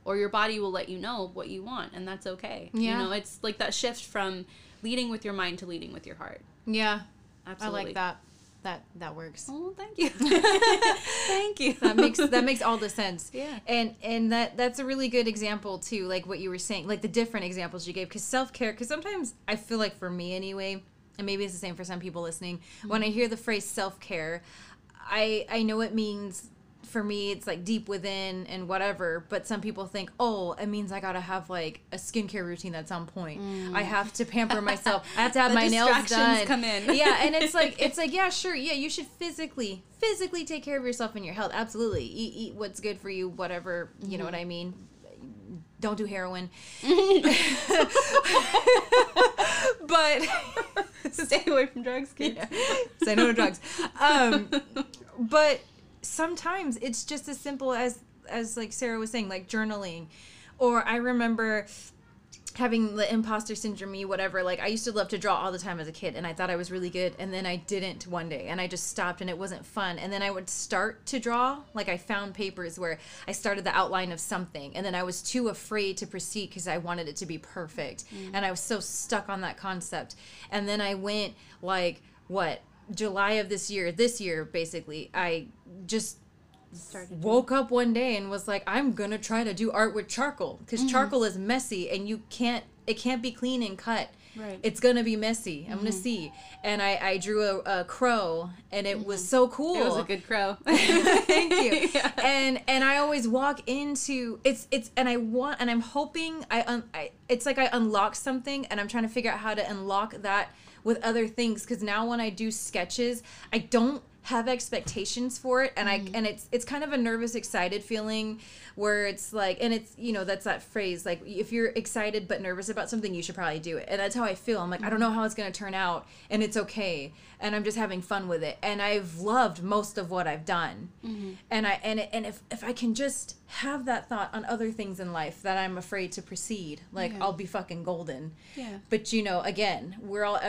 or your body will let you know what you want, and that's okay. Yeah. You know, it's, like, that shift from leading with your mind to leading with your heart. Yeah. Absolutely. I like that. That works. Oh, thank you. Thank you. That makes all the sense. Yeah. And that's a really good example too, like what you were saying, like the different examples you gave, because self-care, because sometimes I feel like for me anyway, and maybe it's the same for some people listening, mm-hmm. when I hear the phrase self-care, I know it means, for me, it's like deep within and whatever, but some people think, oh, it means I gotta have like a skincare routine that's on point. Mm. I have to pamper myself. I have to have my nails done. Come in. Yeah, and it's like, yeah, sure, yeah, you should physically take care of yourself and your health. Absolutely, eat what's good for you, whatever, you know what I mean. Don't do heroin. But stay away from drugs, kids. Yeah. Say no to drugs. But sometimes it's just as simple as like Sarah was saying, like journaling. Or I remember having the imposter syndrome, whatever, like I used to love to draw all the time as a kid, and I thought I was really good, and then I didn't one day, and I just stopped, and it wasn't fun. And then I would start to draw, like I found papers where I started the outline of something, and then I was too afraid to proceed because I wanted it to be perfect. Mm. And I was so stuck on that concept. And then I went, like, what, July of this year basically, I just woke up one day and was like, I'm gonna try to do art with charcoal, because mm-hmm. charcoal is messy, and it can't be clean and cut. Right. It's gonna be messy. I'm mm-hmm. gonna see. And I drew a crow, and it mm-hmm. was so cool. It was a good crow. Thank you. Yeah. And I always walk into it's and I want, and I'm hoping I it's like I unlock something, and I'm trying to figure out how to unlock that with other things, because now when I do sketches, I don't have expectations for it, and mm-hmm. it's kind of a nervous, excited feeling where it's like, and it's, you know, that's that phrase, like, if you're excited but nervous about something, you should probably do it. And that's how I feel. I'm like, mm-hmm. I don't know how it's going to turn out, and it's okay, and I'm just having fun with it. And I've loved most of what I've done. Mm-hmm. And if I can just have that thought on other things in life that I'm afraid to proceed, like, yeah. I'll be fucking golden. Yeah. But, you know, again, we're all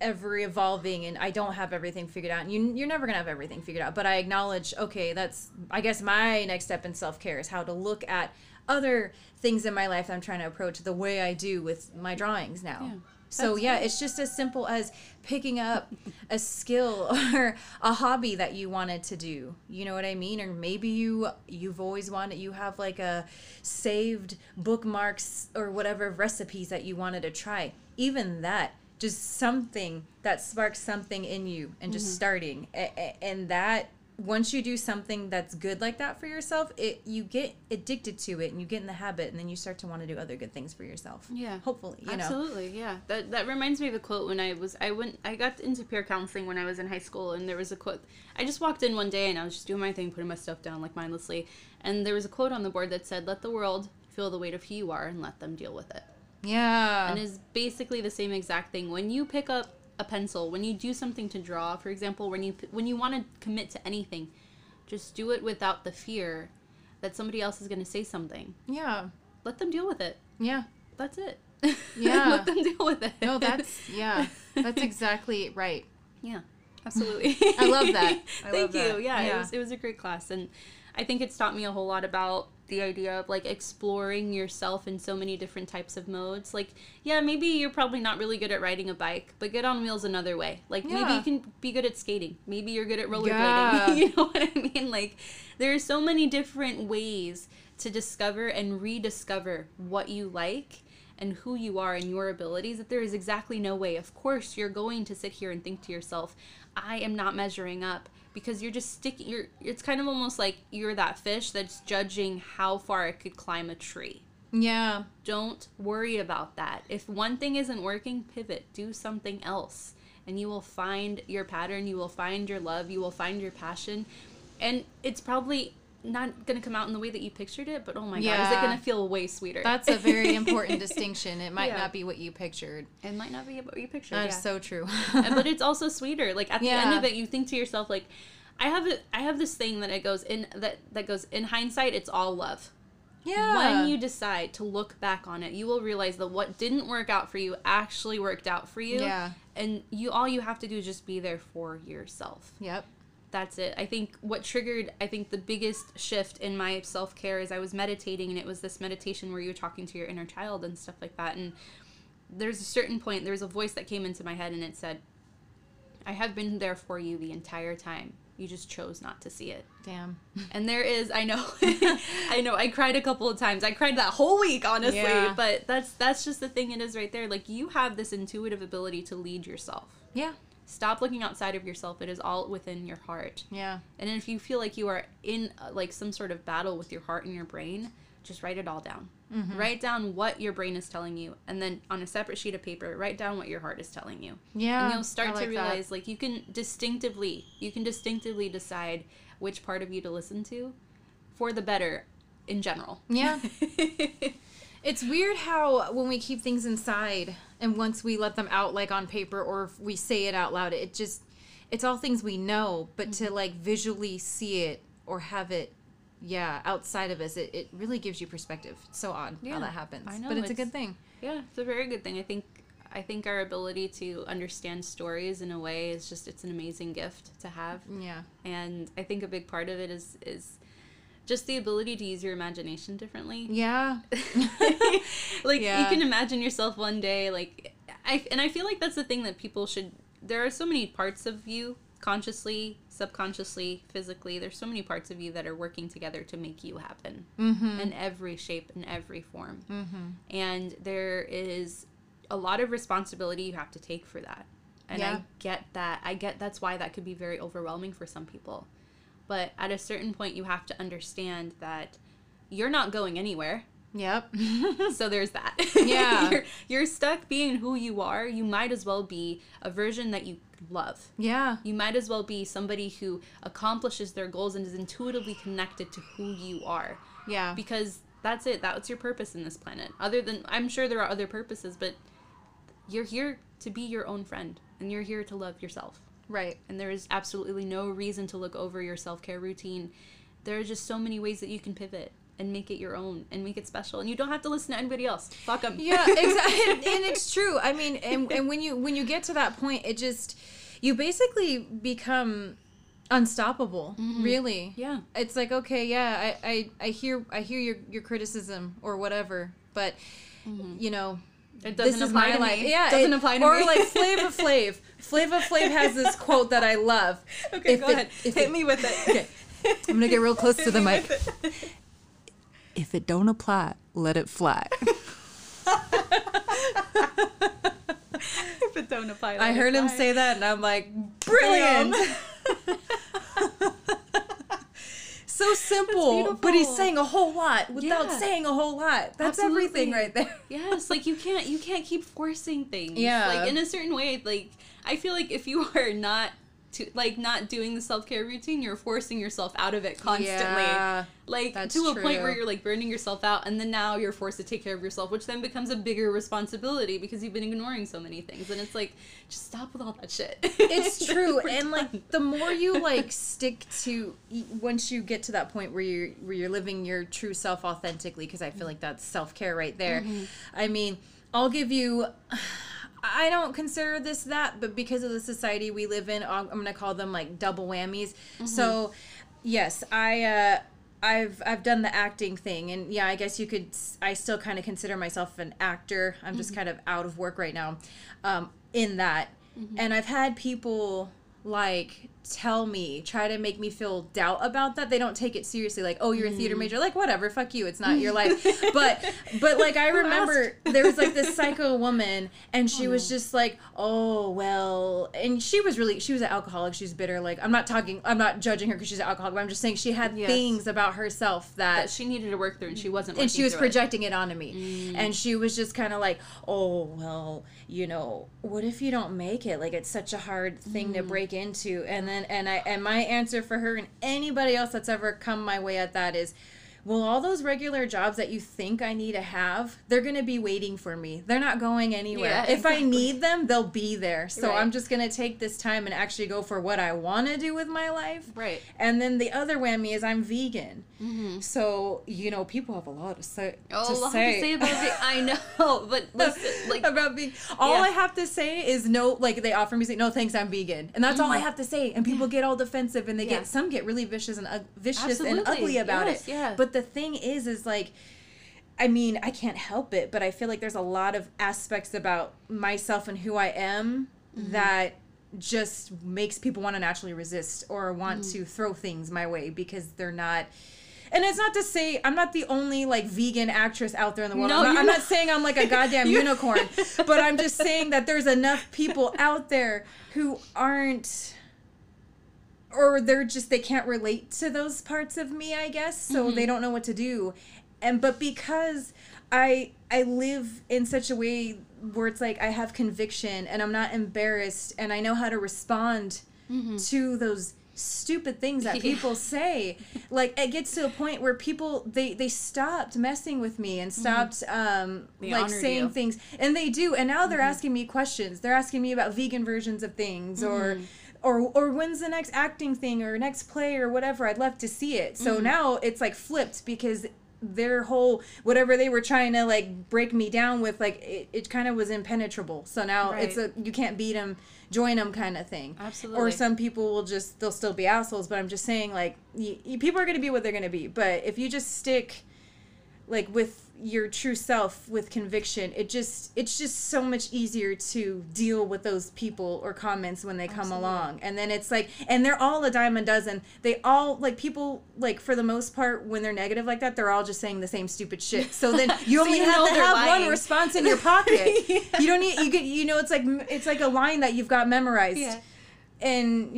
ever evolving, and I don't have everything figured out, and you're never gonna have everything figured out, but I acknowledge, okay, that's, I guess, my next step in self-care is how to look at other things in my life that I'm trying to approach the way I do with my drawings now. Yeah, so yeah, cool. It's just as simple as picking up a skill or a hobby that you wanted to do, you know what I mean? Or maybe you've always wanted, you have like a saved bookmarks or whatever recipes that you wanted to try, even that, just something that sparks something in you, and just mm-hmm. starting. And that, once you do something that's good like that for yourself, you get addicted to it, and you get in the habit, and then you start to want to do other good things for yourself. Yeah. Hopefully, you Absolutely, know. Yeah. That reminds me of a quote when I got into peer counseling when I was in high school, and there was a quote. I just walked in one day, and I was just doing my thing, putting my stuff down, like, mindlessly. And there was a quote on the board that said, "Let the world feel the weight of who you are, and let them deal with it." Yeah. And it's basically the same exact thing. When you pick up a pencil, when you do something to draw, for example, when you want to commit to anything, just do it without the fear that somebody else is going to say something. Yeah. Let them deal with it. Yeah. That's it. Yeah. Let them deal with it. No, that's exactly right. Yeah. Absolutely. I love that. Thank you. Yeah. It was a great class, and I think it's taught me a whole lot about the idea of, like, exploring yourself in so many different types of modes. Like, yeah, maybe you're probably not really good at riding a bike, but get on wheels another way. Like, maybe you can be good at skating. Maybe you're good at rollerblading. Yeah. You know what I mean? Like, there are so many different ways to discover and rediscover what you like and who you are and your abilities, that there is exactly no way. Of course, you're going to sit here and think to yourself, I am not measuring up. Because you're just sticking, it's kind of almost like you're that fish that's judging how far it could climb a tree. Yeah. Don't worry about that. If one thing isn't working, pivot. Do something else. And you will find your pattern. You will find your love. You will find your passion. And it's probably not going to come out in the way that you pictured it, but oh my God, is it going to feel way sweeter? That's a very important distinction. It might not be what you pictured. It might not be what you pictured. That's so true. But it's also sweeter. Like, at the end of it, you think to yourself, like, I have this thing that it goes in that goes, in hindsight, it's all love. Yeah. When you decide to look back on it, you will realize that what didn't work out for you actually worked out for you. Yeah. And all you have to do is just be there for yourself. Yep. That's it. I think what triggered, the biggest shift in my self-care is I was meditating, and it was this meditation where you're talking to your inner child and stuff like that. And there's a certain point, there's a voice that came into my head, and it said, I have been there for you the entire time. You just chose not to see it. Damn. And there is, I know, I cried a couple of times. I cried that whole week, honestly. Yeah. But that's just the thing it is right there. Like, you have this intuitive ability to lead yourself. Yeah. Stop looking outside of yourself. It is all within your heart. Yeah. And if you feel like you are in, like, some sort of battle with your heart and your brain, just write it all down. Mm-hmm. Write down what your brain is telling you. And then on a separate sheet of paper, write down what your heart is telling you. Yeah. And you'll start to realize, like, you can distinctively decide which part of you to listen to for the better in general. Yeah. It's weird how when we keep things inside and once we let them out, like on paper, or if we say it out loud, it's all things we know, but to like visually see it or have it, outside of us, it really gives you perspective. It's so odd how that happens. I know, but it's a good thing. Yeah, it's a very good thing. I think our ability to understand stories in a way is just, it's an amazing gift to have. Yeah. And I think a big part of it is just the ability to use your imagination differently. Yeah. You can imagine yourself one day, like, I feel like that's the thing that people should, there are so many parts of you, consciously, subconsciously, physically, there's so many parts of you that are working together to make you happen. Mm-hmm. In every shape, in every form. Mm-hmm. And there is a lot of responsibility you have to take for that. And I get that. That's why that could be very overwhelming for some people. But at a certain point, you have to understand that you're not going anywhere. Yep. So there's that. Yeah. You're stuck being who you are. You might as well be a version that you love. Yeah. You might as well be somebody who accomplishes their goals and is intuitively connected to who you are. Yeah. Because that's it. That's your purpose in this planet. Other than, I'm sure there are other purposes, but you're here to be your own friend. And you're here to love yourself. Right. And there is absolutely no reason to look over your self-care routine. There are just so many ways that you can pivot and make it your own and make it special. And you don't have to listen to anybody else. Fuck them. Yeah, exactly. And it's true. I mean, and when you get to that point, it just, you basically become unstoppable, mm-hmm. really. Yeah. It's like, okay, yeah, I hear your criticism or whatever, but, mm-hmm. you know... It doesn't apply to me. Yeah, it doesn't apply to me. Or like Flava Flav. Flava Flav has this quote that I love. Okay, go ahead. Hit me with it. Okay. I'm going to get real close to the mic. If it don't apply, let it fly. If it don't apply, let it fly. I heard him say that, and I'm like, brilliant. So simple, but he's saying a whole lot without saying a whole lot. That's absolutely. Everything right there. Yes, like you can't keep forcing things. Yeah. Like in a certain way, like I feel like if you are not to, like, not doing the self-care routine, you're forcing yourself out of it constantly. Yeah, like, that's to a true. Point where you're, like, burning yourself out, and then now you're forced to take care of yourself, which then becomes a bigger responsibility because you've been ignoring so many things. And it's like, just stop with all that shit. It's true. And, like, the more you, like, stick to, once you get to that point where you're living your true self authentically, because I feel like that's self-care right there. Mm-hmm. I mean, I'll give you... I don't consider this that, but because of the society we live in, I'm going to call them, like, double whammies. Mm-hmm. So, yes, I've done the acting thing, and, yeah, I guess you could, I still kind of consider myself an actor. I'm just kind of out of work right now in that. Mm-hmm. And I've had people, like, tell me, try to make me feel doubt about that. They don't take it seriously. Like, oh, you're a theater major. Like, whatever, fuck you. It's not your life. But like, I remember there was, like, this psycho woman, and she was just like, oh, well, and she was an alcoholic. She's bitter. Like, I'm not judging her because she's an alcoholic, but I'm just saying she had things about herself that she needed to work through, and she wasn't working through it. And she was projecting it onto me. And she was just kind of like, oh, well, you know, what if you don't make it? Like, it's such a hard thing to break into. And my answer for her and anybody else that's ever come my way at that is, well, all those regular jobs that you think I need to have, they're going to be waiting for me. They're not going anywhere. Yeah, exactly. If I need them, they'll be there. So I'm just going to take this time and actually go for what I want to do with my life. Right. And then the other whammy is I'm vegan. Mm-hmm. So, you know, people have a lot to say. About vegan. I know. But listen, like... about vegan. All I have to say is no, like, they offer me, say, no, thanks, I'm vegan. And that's all I have to say. And people get all defensive, and they get, some get really vicious and ugly about it. Yeah. But the thing is like, I mean, I can't help it, but I feel like there's a lot of aspects about myself and who I am that just makes people want to naturally resist or want to throw things my way because they're not... And it's not to say I'm not the only, like, vegan actress out there in the world. No, I'm not saying I'm, like, a goddamn unicorn, but I'm just saying that there's enough people out there who aren't... Or they can't relate to those parts of me, I guess, so they don't know what to do. But because I live in such a way where it's like I have conviction and I'm not embarrassed and I know how to respond to those stupid things that people say. Like, it gets to a point where people, they stopped messing with me and stopped like saying things. And they do. And now they're asking me questions. They're asking me about vegan versions of things or when's the next acting thing or next play or whatever. I'd love to see it. So now it's, like, flipped because their whole, whatever they were trying to, like, break me down with, like, it kind of was impenetrable. So now it's a, you can't beat them, join them kind of thing. Absolutely. Or some people they'll still be assholes, but I'm just saying, like, people are going to be what they're going to be. But if you just stick, like, with your true self with conviction, it's just so much easier to deal with those people or comments when they come along. And then it's like, and they're all a dime a dozen. They all, like, people, like, for the most part, when they're negative like that, they're all just saying the same stupid shit. So then you only have to have one response in your pocket. You don't need, it's like a line that you've got memorized. Yeah. And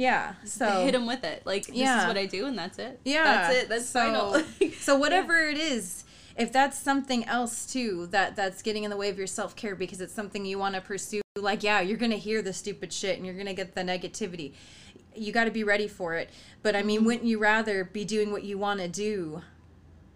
so hit them with it. Like, this is what I do, and that's it. Yeah, that's it. That's final. So whatever it is. If that's something else, too, that's getting in the way of your self-care because it's something you want to pursue, like, you're going to hear the stupid shit and you're going to get the negativity. You got to be ready for it. But, I mean, wouldn't you rather be doing what you want to do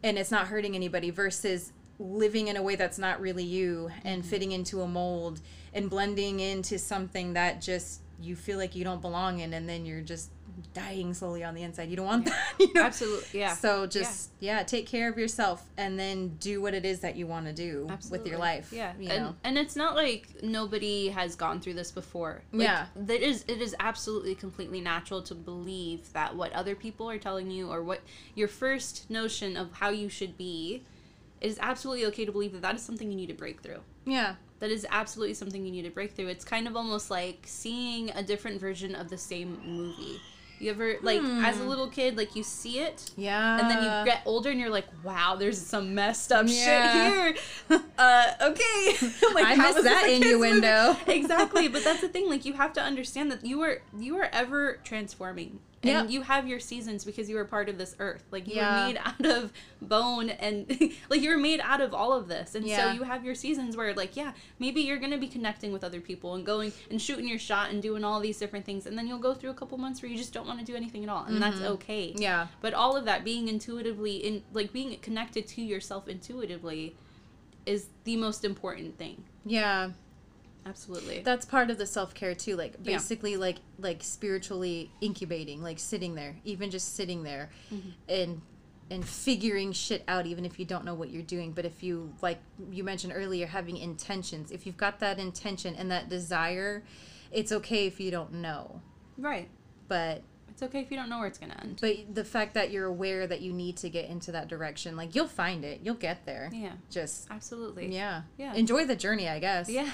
and it's not hurting anybody versus living in a way that's not really you and fitting into a mold and blending into something that just you feel like you don't belong in, and then you're just dying slowly on the inside. You don't want that. You know? Absolutely. Yeah. So just, take care of yourself and then do what it is that you want to do with your life. Yeah. You know? And it's not like nobody has gone through this before. Like, it is absolutely completely natural to believe that what other people are telling you or what your first notion of how you should be, it is absolutely okay to believe that is something you need to break through. Yeah. That is absolutely something you need to break through. It's kind of almost like seeing a different version of the same movie. You ever, like, as a little kid, like, you see it. Yeah. And then you get older and you're like, wow, there's some messed up shit here. Okay. Like, I missed that innuendo. Exactly. But that's the thing. Like, you have to understand that you are ever transforming. Yep. And you have your seasons because you were part of this earth. Like, you were made out of bone and, like, you were made out of all of this. And so you have your seasons where, like, maybe you're going to be connecting with other people and going and shooting your shot and doing all these different things. And then you'll go through a couple months where you just don't want to do anything at all. And that's okay. Yeah. But all of that, being intuitively, in like, being connected to yourself intuitively is the most important thing. Yeah. Absolutely. That's part of the self-care too, like basically like spiritually incubating, like sitting there, even just sitting there and figuring shit out, even if you don't know what you're doing. But if you, like you mentioned earlier, having intentions, if you've got that intention and that desire, it's okay if you don't know. Right. But it's okay if you don't know where it's going to end. But the fact that you're aware that you need to get into that direction, like, you'll find it. You'll get there. Yeah. Just. Absolutely. Yeah. Yeah. Enjoy the journey, I guess. Yeah.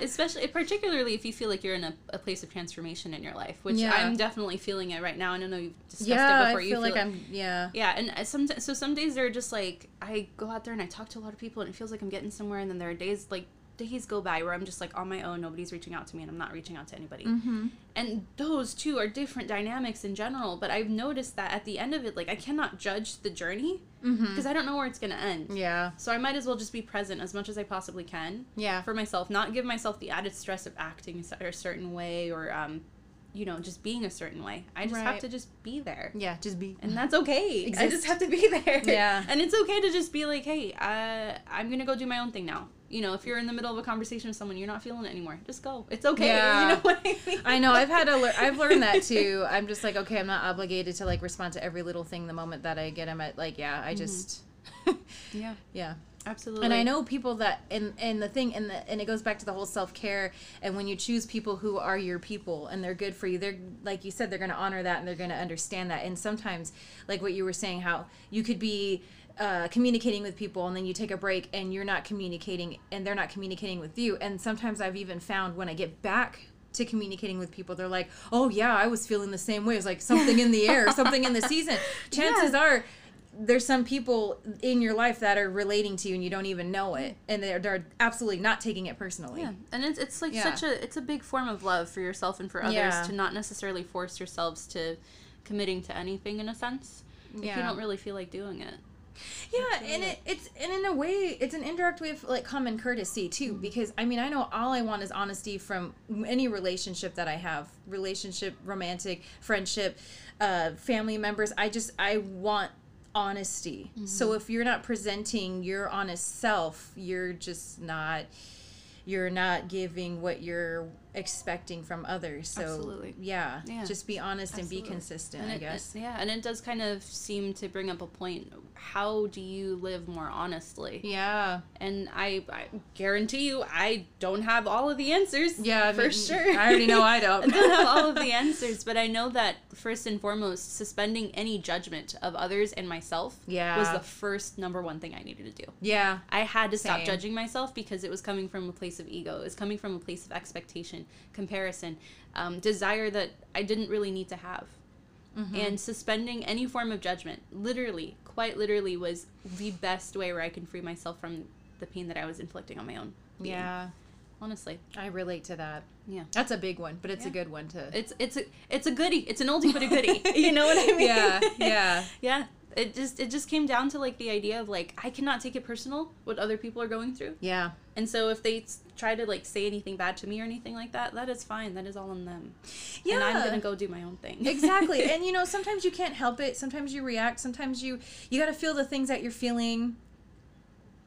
Especially, particularly if you feel like you're in a place of transformation in your life, which I'm definitely feeling it right now. I don't know, you've discussed it before. I feel like I'm. Yeah. And some days there are just, like, I go out there and I talk to a lot of people and it feels like I'm getting somewhere. And then there are days, like, days go by where I'm just, like, on my own, nobody's reaching out to me, and I'm not reaching out to anybody. And those two are different dynamics in general, but I've noticed that at the end of it, like, I cannot judge the journey because I don't know where it's going to end. Yeah. So I might as well just be present as much as I possibly can for myself, not give myself the added stress of acting a certain way or, you know, just being a certain way. I just have to just be there. Yeah, just be. And that's okay. Exist. I just have to be there. Yeah. And it's okay to just be like, hey, I'm going to go do my own thing now. You know, if you're in the middle of a conversation with someone, you're not feeling it anymore. Just go. It's okay. Yeah. You know what I mean? I know. I've learned that too. I'm just like, okay, I'm not obligated to, like, respond to every little thing the moment that I get. I'm at, like, I just. Yeah. Yeah. Absolutely. And I know people that, and it goes back to the whole self-care, and when you choose people who are your people and they're good for you, they're, like you said, they're going to honor that and they're going to understand that. And sometimes, like what you were saying, how you could be communicating with people and then you take a break and you're not communicating and they're not communicating with you. And sometimes I've even found when I get back to communicating with people, they're like, oh yeah, I was feeling the same way. It's like something in the air, something in the season. Chances are there's some people in your life that are relating to you and you don't even know it, and they're absolutely not taking it personally. Yeah. And it's like such a big form of love for yourself and for others to not necessarily force yourselves to committing to anything, in a sense, if you don't really feel like doing it. Yeah, and it's in a way, it's an indirect way of, like, common courtesy too, because I mean, I know all I want is honesty from any relationship that I have, romantic, friendship, family members. I want honesty. So if you're not presenting your honest self, you're not giving what you're expecting from others. So absolutely. Yeah. Just be honest and be consistent, and I guess. And it does kind of seem to bring up a point. How do you live more honestly? Yeah. And I guarantee you, I don't have all of the answers. Yeah, for sure. I already know I don't. I don't have all of the answers, but I know that first and foremost, suspending any judgment of others and myself was the first number one thing I needed to do. Yeah. I had to stop judging myself because it was coming from a place of ego. It's coming from a place of expectation, comparison, desire that I didn't really need to have. And suspending any form of judgment, quite literally, was the best way where I can free myself from the pain that I was inflicting on my own being. Yeah. Honestly. I relate to that. Yeah. That's a big one, but it's a good one to... It's a goodie. It's an oldie but a goodie. You know what I mean? Yeah. Yeah. Yeah. It just came down to, like, the idea of, like, I cannot take it personal what other people are going through. Yeah. And so if they try to, like, say anything bad to me or anything like that, that is fine. That is all on them. Yeah. And I'm going to go do my own thing. Exactly. And, you know, sometimes you can't help it. Sometimes you react. Sometimes you got to feel the things that you're feeling,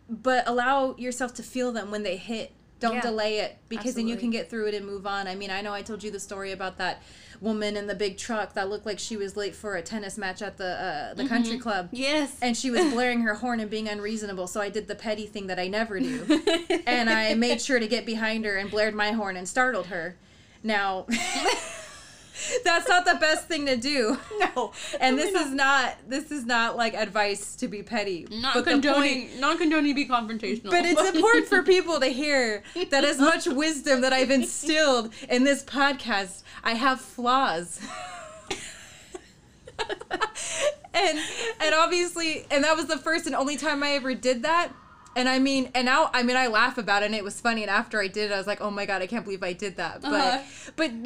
but allow yourself to feel them when they hit. Don't delay it, because then you can get through it and move on. I mean, I know I told you the story about that woman in the big truck that looked like she was late for a tennis match at the country club. Yes. And she was blaring her horn and being unreasonable, so I did the petty thing that I never do. And I made sure to get behind her and blared my horn and startled her. Now... That's not the best thing to do. No. And this is not like advice to be petty. Not condoning be confrontational. But it's important for people to hear that as much wisdom that I've instilled in this podcast, I have flaws. and obviously, and that was the first and only time I ever did that. And I mean, and now, I mean, I laugh about it, and it was funny, and after I did it, I was like, oh my God, I can't believe I did that. But,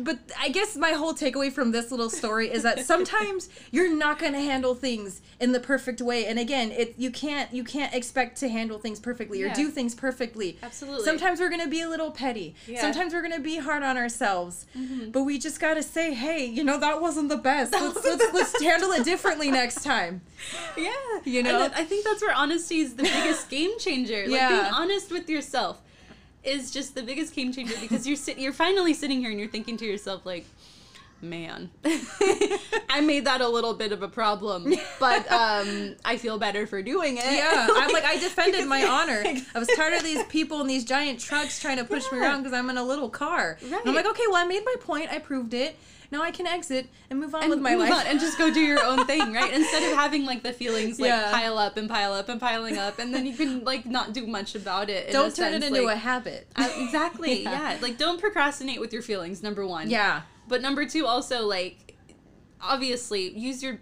but I guess my whole takeaway from this little story is that sometimes you're not going to handle things in the perfect way. And again, you can't expect to handle things perfectly or do things perfectly. Absolutely. Sometimes we're going to be a little petty. Yeah. Sometimes we're going to be hard on ourselves. Mm-hmm. But we just got to say, hey, you know, that wasn't the best. Let's handle it differently next time. Yeah. You know? And I think that's where honesty is the biggest game changer. Like, being honest with yourself is just the biggest game changer, because you're finally sitting here and you're thinking to yourself, like, man, I made that a little bit of a problem, but I feel better for doing it. Yeah, like, I'm like, I defended my honor. I was tired of these people in these giant trucks trying to push me around because I'm in a little car. Right. And I'm like, okay, well, I made my point. I proved it. Now I can exit and move on with my life. And just go do your own thing, right? Instead of having, like, the feelings, like, pile up and pile up and piling up, and then you can, like, not do much about it. Don't turn it into a habit. Exactly, yeah. Like, don't procrastinate with your feelings, number one. Yeah. But number two, also, like, obviously, use your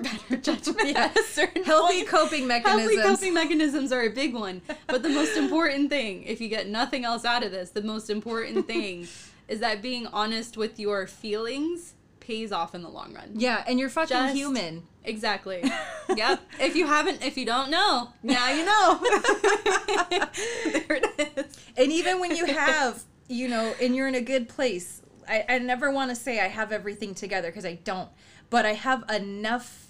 better judgment at a certain point. Coping mechanisms. Healthy coping mechanisms are a big one. But the most important thing, if you get nothing else out of this, the most important thing is that being honest with your feelings pays off in the long run. Yeah, and you're fucking human. Exactly. Yep. If you don't know, now you know. There it is. And even when you have, you know, and you're in a good place, I never want to say I have everything together, because I don't, but I have enough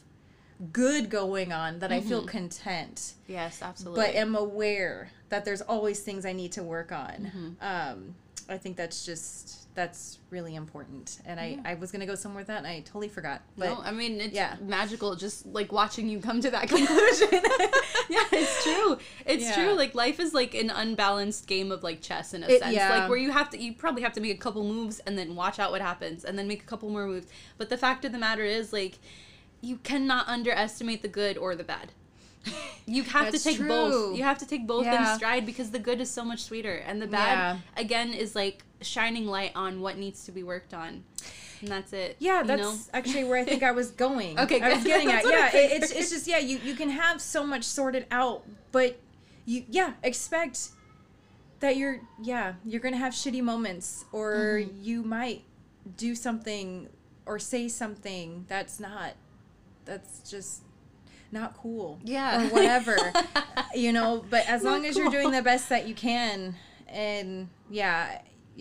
good going on that I feel content. Yes, absolutely. But am aware that there's always things I need to work on. I think that's really important. And I was going to go somewhere with that, and I totally forgot. But no, I mean, it's magical just, like, watching you come to that conclusion. Yeah, it's true. It's true. Like, life is like an unbalanced game of, like, chess in a sense. Yeah. Like, where you probably have to make a couple moves and then watch out what happens and then make a couple more moves. But the fact of the matter is, like, you cannot underestimate the good or the bad. You have to take both. You have to take both in stride, because the good is so much sweeter, and the bad, again, is like shining light on what needs to be worked on. And that's it. Yeah, that's actually where I think I was going. Okay, good. I was getting at. Yeah, it's just, yeah, you can have so much sorted out, but you expect that you're going to have shitty moments, or you might do something or say something that's just not cool, or whatever, you know. But as long as you're doing the best that you can, and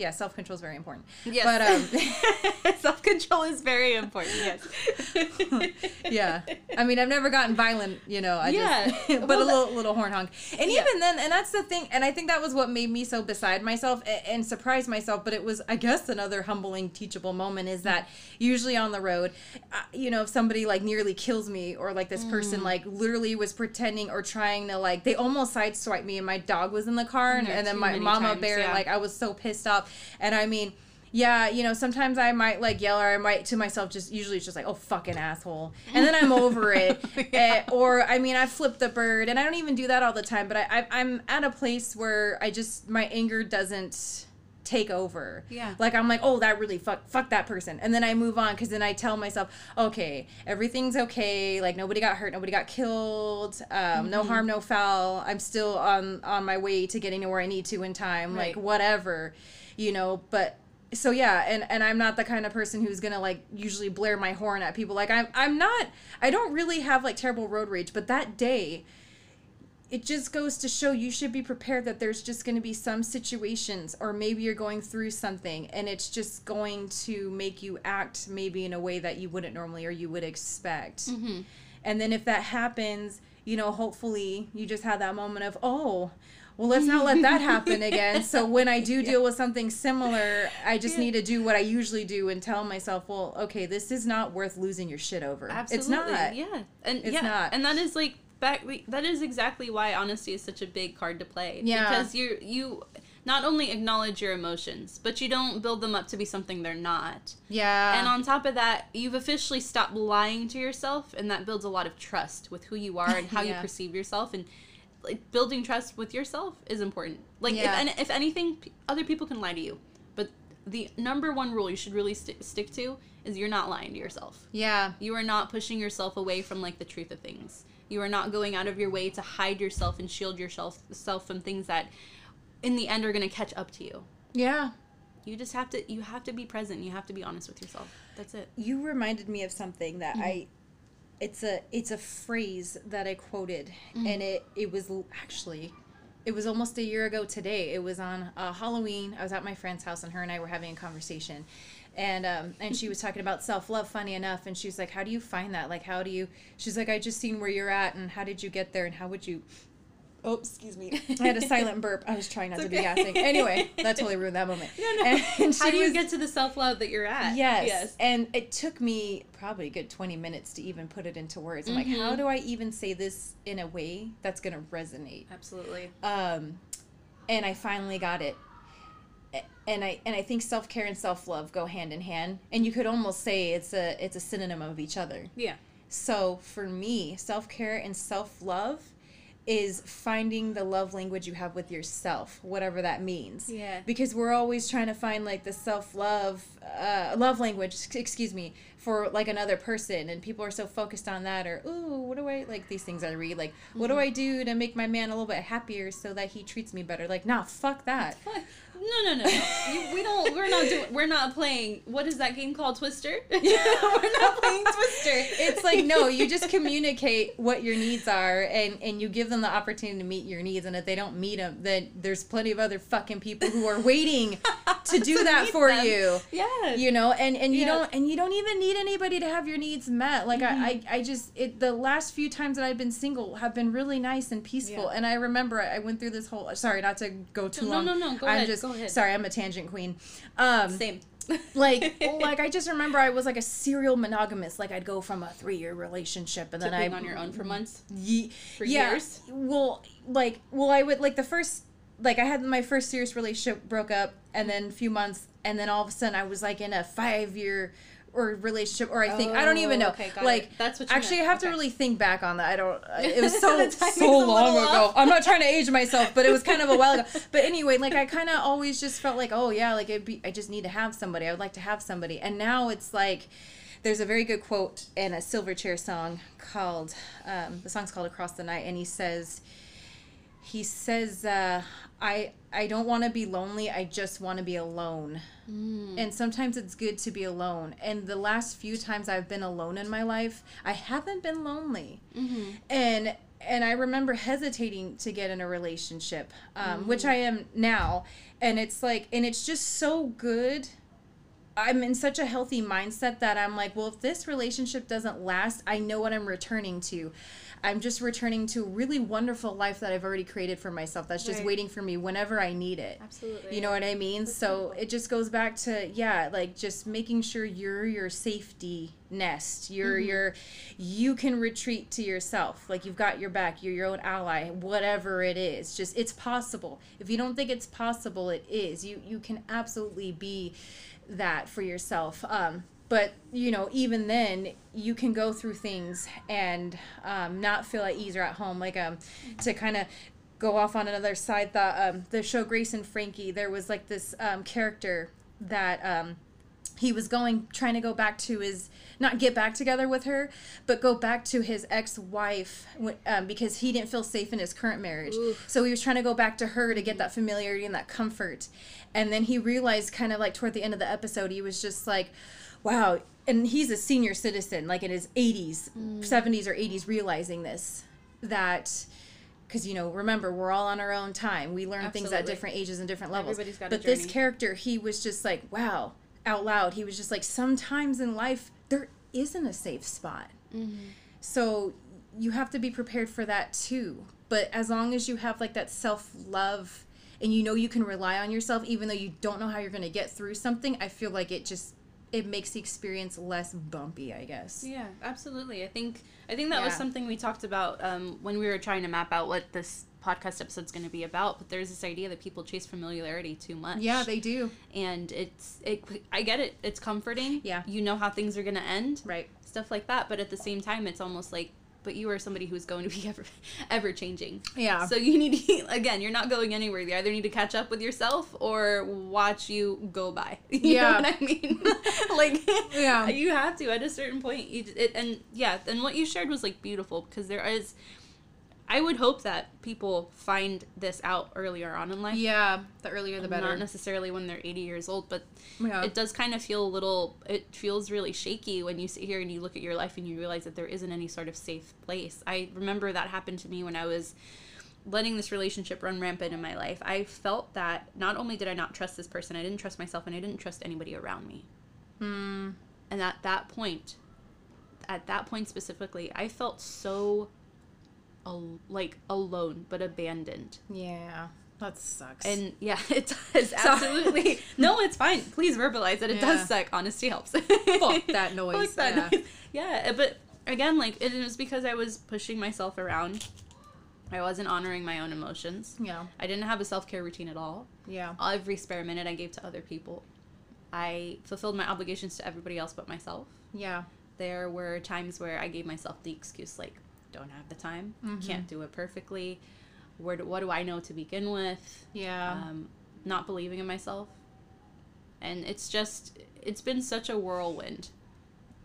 self-control is very important. Yes, but self-control is very important. Yes. Yeah, I mean, I've never gotten violent, you know. Just, but a little horn honk, and even then, and that's the thing. And I think that was what made me so beside myself and surprised myself. But it was, I guess, another humbling, teachable moment. Is that usually on the road, you know, if somebody, like, nearly kills me, or like this person, like, literally was pretending or trying to, like, they almost sideswiped me, and my dog was in the car, and then my mama bear, like, I was so pissed off. And I mean, yeah, you know, sometimes I might, like, yell, or I might to myself, just usually it's just like, oh, fucking asshole, and then I'm over it. Or I mean, I flip the bird, and I don't even do that all the time, but I'm at a place where I just, my anger doesn't take over. Yeah. Like, I'm like, oh, that really fuck that person. And then I move on, because then I tell myself, okay, everything's okay. Like, nobody got hurt. Nobody got killed. No harm, no foul. I'm still on my way to getting to where I need to in time. Right. Like, whatever, you know. But so, yeah, and I'm not the kind of person who's going to, like, usually blare my horn at people. Like, I don't really have, like, terrible road rage. But that day, it just goes to show you should be prepared that there's just going to be some situations, or maybe you're going through something, and it's just going to make you act maybe in a way that you wouldn't normally, or you would expect. Mm-hmm. And then if that happens, you know, hopefully you just have that moment of, oh, well, let's not let that happen again. So when I do deal with something similar, I just need to do what I usually do and tell myself, well, okay, this is not worth losing your shit over. Absolutely. It's not. Yeah. And it's not. And that is, like, that is exactly why honesty is such a big card to play. Yeah. Because you not only acknowledge your emotions, but you don't build them up to be something they're not. Yeah. And on top of that, you've officially stopped lying to yourself, and that builds a lot of trust with who you are and how you perceive yourself. And, like, building trust with yourself is important. Like, if anything, other people can lie to you. But the number one rule you should really stick to is you're not lying to yourself. Yeah. You are not pushing yourself away from, like, the truth of things. You are not going out of your way to hide yourself and shield yourself from things that in the end are going to catch up to you. Yeah. You just have to, you have to be present. You have to be honest with yourself. That's it. You reminded me of something that it's a phrase that I quoted, and it was actually, it was almost a year ago today. It was on Halloween. I was at my friend's house, and her and I were having a conversation, and she was talking about self-love, funny enough, and she was like, how do you find that? Like, how do you, she's like, I just seen where you're at, and how did you get there, and how would you, oh, excuse me. I had a silent burp. I was trying not to be gassing. Anyway, that totally ruined that moment. No. And how do you get to the self-love that you're at? Yes. And it took me probably a good 20 minutes to even put it into words. I'm like, how do I even say this in a way that's going to resonate? Absolutely. And I finally got it. And I think self-care and self-love go hand in hand. And you could almost say it's a synonym of each other. Yeah. So for me, self-care and self-love is finding the love language you have with yourself, whatever that means. Yeah. Because we're always trying to find, like, the self-love, love language, for, like, another person. And people are so focused on that, or, ooh, what do I, like, these things I read, like, what do I do to make my man a little bit happier so that he treats me better? Like, nah, fuck that. No. We're not playing, what is that game called, Twister? We're not playing Twister. It's like, no, you just communicate what your needs are, and you give them the opportunity to meet your needs, and if they don't meet them, then there's plenty of other fucking people who are waiting to do to that for them. You. Yeah. You know, and you don't even need anybody to have your needs met. Like, the last few times that I've been single have been really nice and peaceful, and I remember I went through this whole, sorry, not to go too long. No, go ahead. Sorry, I'm a tangent queen. Same. Like I just remember I was like a serial monogamist. Like, I'd go from a 3-year relationship and then being on your own for months, years. I would, like, the first, like, I had my first serious relationship, broke up, and then a few months, and then all of a sudden I was like in a 5-year or relationship, or I think I don't even know. Okay, like, that's what you actually meant. I have to really think back on that. It was so long ago. I'm not trying to age myself, but it was kind of a while ago. But anyway, like, I kind of always just felt like, oh yeah, like I just need to have somebody. I would like to have somebody. And now it's like, there's a very good quote in a Silverchair song called, the song's called Across the Night, and he says, I don't want to be lonely, I just want to be alone. And sometimes it's good to be alone. And the last few times I've been alone in my life, I haven't been lonely. And I remember hesitating to get in a relationship, which I am now. And it's like, and it's just so good. I'm in such a healthy mindset that I'm like, well, if this relationship doesn't last, I know what I'm returning to. I'm just returning to a really wonderful life that I've already created for myself that's just waiting for me whenever I need it. Absolutely. You know what I mean? That's so beautiful. It just goes back to, like, just making sure you're your safety nest. You can retreat to yourself. Like, you've got your back. You're your own ally, whatever it is. Just, it's possible. If you don't think it's possible, it is. You can absolutely be that for yourself. But, even then, you can go through things and not feel at ease or at home. Like, to kind of go off on another side, the show Grace and Frankie, there was, like, this character that he was trying to go back to his, not get back together with her, but go back to his ex-wife because he didn't feel safe in his current marriage. Oof. So he was trying to go back to her to get that familiarity and that comfort. And then he realized, kind of like toward the end of the episode, he was just like, wow, and he's a senior citizen, like in his 70s or 80s, realizing this, that, because, remember, we're all on our own time. We learn things at different ages and different levels. Everybody's got a journey. But this character, he was just like, wow, out loud, he was just like, sometimes in life, there isn't a safe spot. So you have to be prepared for that too. But as long as you have, like, that self-love and you can rely on yourself, even though you don't know how you're going to get through something, I feel like it just... it makes the experience less bumpy, I guess. Yeah, absolutely. I think that was something we talked about when we were trying to map out what this podcast episode's going to be about. But there's this idea that people chase familiarity too much. Yeah, they do. And it's I get it. It's comforting. Yeah. You know how things are going to end. Right. Stuff like that. But at the same time, it's almost like but you are somebody who is going to be ever changing. Yeah. So you need to, again, you're not going anywhere. You either need to catch up with yourself or watch you go by. You know what I mean? You have to at a certain point. And what you shared was, like, beautiful because there is, I would hope that people find this out earlier on in life. Yeah, the earlier the better. Not necessarily when they're 80 years old, but it does kind of feel it feels really shaky when you sit here and you look at your life and you realize that there isn't any sort of safe place. I remember that happened to me when I was letting this relationship run rampant in my life. I felt that not only did I not trust this person, I didn't trust myself, and I didn't trust anybody around me. Mm. And at that point specifically, I felt so alone but abandoned. Yeah, that sucks. And yeah, it does. Absolutely. No, it's fine. Please verbalize that it does suck. Honesty helps. Fuck that noise. Fuck that noise. Yeah, but again, like, it was because I was pushing myself around. I wasn't honoring my own emotions. Yeah. I didn't have a self-care routine at all. Yeah. Every spare minute I gave to other people. I fulfilled my obligations to everybody else but myself. Yeah. There were times where I gave myself the excuse, like, don't have the time, can't do it perfectly, what do I know to begin with, not believing in myself. And it's been such a whirlwind,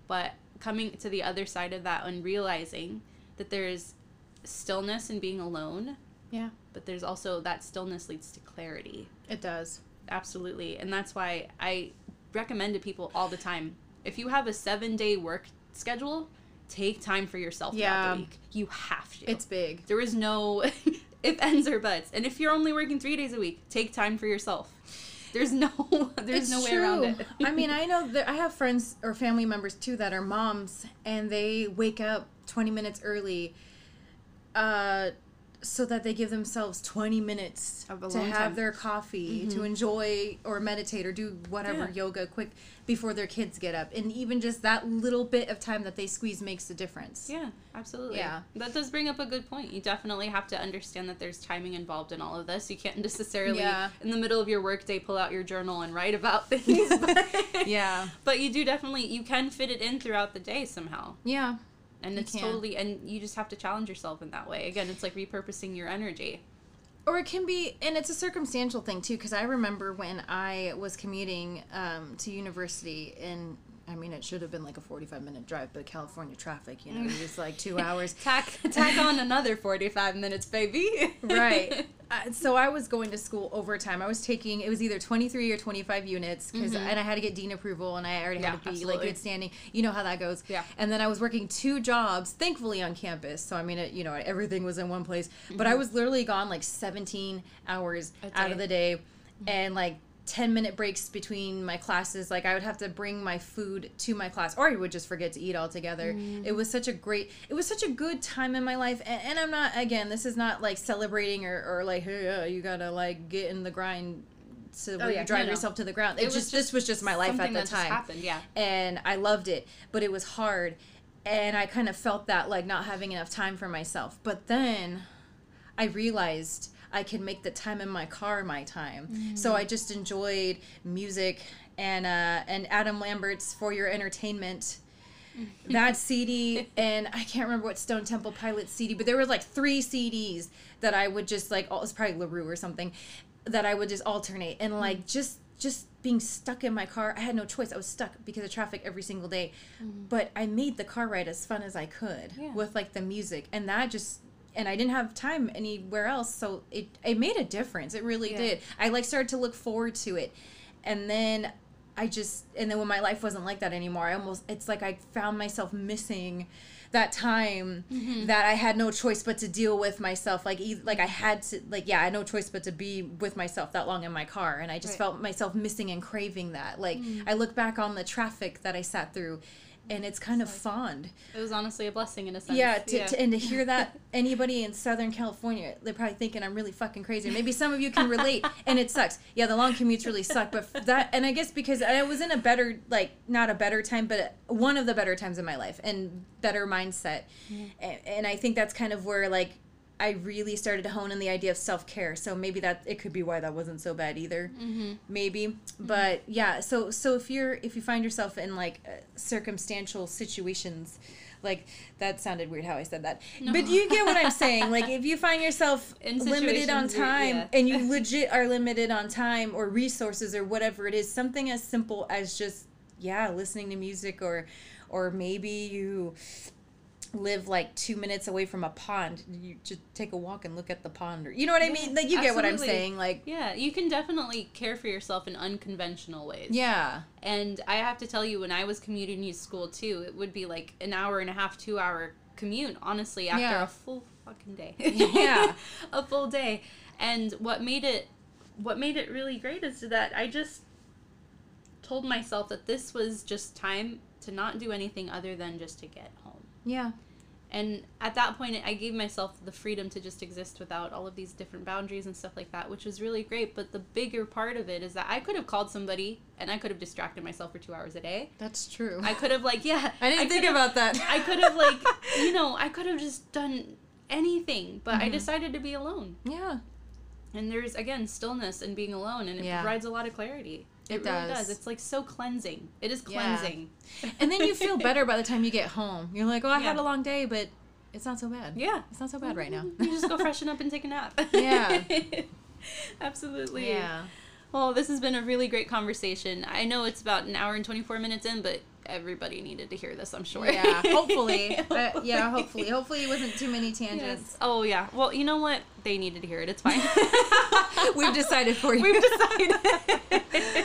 but coming to the other side of that and realizing that there's stillness in being alone, but there's also that stillness leads to clarity. It does. Absolutely. And that's why I recommend to people all the time, if you have a 7-day work schedule, take time for yourself throughout the week. You have to. It's big. There is no if, ends, or buts. And if you're only working 3 days a week, take time for yourself. There's no way around it. I mean, I know that I have friends or family members too that are moms, and they wake up 20 minutes early, so that they give themselves 20 minutes to have their coffee, to enjoy or meditate or do whatever, yoga, quick, before their kids get up. And even just that little bit of time that they squeeze makes a difference. Yeah, absolutely. Yeah. That does bring up a good point. You definitely have to understand that there's timing involved in all of this. You can't necessarily, in the middle of your workday, pull out your journal and write about things. But you do definitely, you can fit it in throughout the day somehow. Yeah. And it's totally, and you just have to challenge yourself in that way. Again, it's like repurposing your energy. Or it can be, and it's a circumstantial thing too, because I remember when I was commuting to university, and I mean, it should have been like a 45-minute drive, but California traffic, you know, it was like 2 hours. Tack on another 45 minutes, baby. Right. So I was going to school overtime. I was taking, it was either 23 or 25 units, and I had to get dean approval, and I already had to be like good standing. You know how that goes. Yeah. And then I was working 2 jobs, thankfully on campus. So I mean, it, you know, everything was in one place. But I was literally gone like 17 hours out of the day, and like 10-minute breaks between my classes. Like, I would have to bring my food to my class, or I would just forget to eat altogether. It was such a good time in my life, and I'm not, again, this is not like celebrating or like, hey, you gotta like get in the grind to where you drive yourself to the ground. This was just my life at the time. Just happened, and I loved it, but it was hard, and I kind of felt that, like, not having enough time for myself. But then I realized I can make the time in my car my time. So I just enjoyed music and Adam Lambert's For Your Entertainment, that CD, and I can't remember what Stone Temple Pilots CD, but there were like 3 CDs that I would just like, it was probably LaRue or something, that I would just alternate, and like just being stuck in my car. I had no choice. I was stuck because of traffic every single day, but I made the car ride as fun as I could with like the music, and that just... And I didn't have time anywhere else, so it made a difference. It really did. I, like, started to look forward to it. And then and then when my life wasn't like that anymore, it's like I found myself missing that time that I had no choice but to deal with myself. Like I had to, like, I had no choice but to be with myself that long in my car. And I just felt myself missing and craving that. Like, I look back on the traffic that I sat through, and it's kind of fond. It was honestly a blessing in a sense. Yeah, and to hear that, anybody in Southern California, they're probably thinking I'm really fucking crazy. Maybe some of you can relate, and it sucks. Yeah, the long commutes really suck, but that, and I guess because I was in a better, like, not a better time, but one of the better times in my life, and better mindset. And I think that's kind of where, like, I really started to hone in the idea of self-care. So maybe that, it could be why that wasn't so bad either. Maybe. But yeah, so if you find yourself in like circumstantial situations Like, that sounded weird how I said that. No. But you get what I'm saying. Like, if you find yourself limited on time and you legit are limited on time or resources or whatever it is, something as simple as just, listening to music or maybe you live like 2 minutes away from a pond, you just take a walk and look at the pond, or you know what I mean? Like, you get what I'm saying. Like, yeah, you can definitely care for yourself in unconventional ways. Yeah. And I have to tell you, when I was commuting to school too, it would be like an hour and a half, 2 hour commute, honestly, after a full fucking day. Yeah. A full day. And what made it really great is that I just told myself that this was just time to not do anything other than just to get home. Yeah. And at that point, I gave myself the freedom to just exist without all of these different boundaries and stuff like that, which was really great. But the bigger part of it is that I could have called somebody and I could have distracted myself for 2 hours a day. That's true. I could have, I didn't think about that. I could have, I could have just done anything, but I decided to be alone. Yeah. And there's, again, stillness and being alone, and it provides a lot of clarity. It really does. It's like so cleansing. It is cleansing. Yeah. And then you feel better by the time you get home. You're like, oh, I had a long day, but it's not so bad. Yeah. It's not so bad right now. You just go freshen up and take a nap. Yeah. Absolutely. Yeah. Well, this has been a really great conversation. I know it's about an hour and 24 minutes in, but everybody needed to hear this, I'm sure. Yeah, hopefully. Hopefully. Hopefully it wasn't too many tangents. Yes. Oh, yeah. Well, you know what? They needed to hear it. It's fine. We've decided for you. We've decided.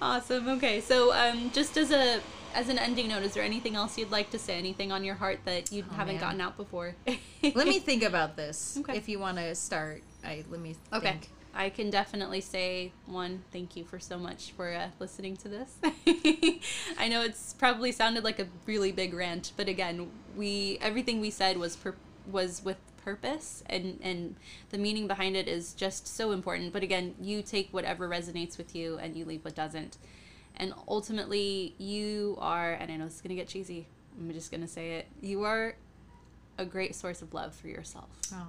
Awesome. Okay. So, just as an ending note, is there anything else you'd like to say? Anything on your heart that you haven't gotten out before? Let me think about this. Okay. If you want to start, let me think. I can definitely say, one, thank you for so much for listening to this. I know it's probably sounded like a really big rant, but again, everything we said was with purpose, and the meaning behind it is just so important. But again, you take whatever resonates with you and you leave what doesn't. And ultimately, you are, and I know this is going to get cheesy, I'm just going to say it, you are a great source of love for yourself. Oh.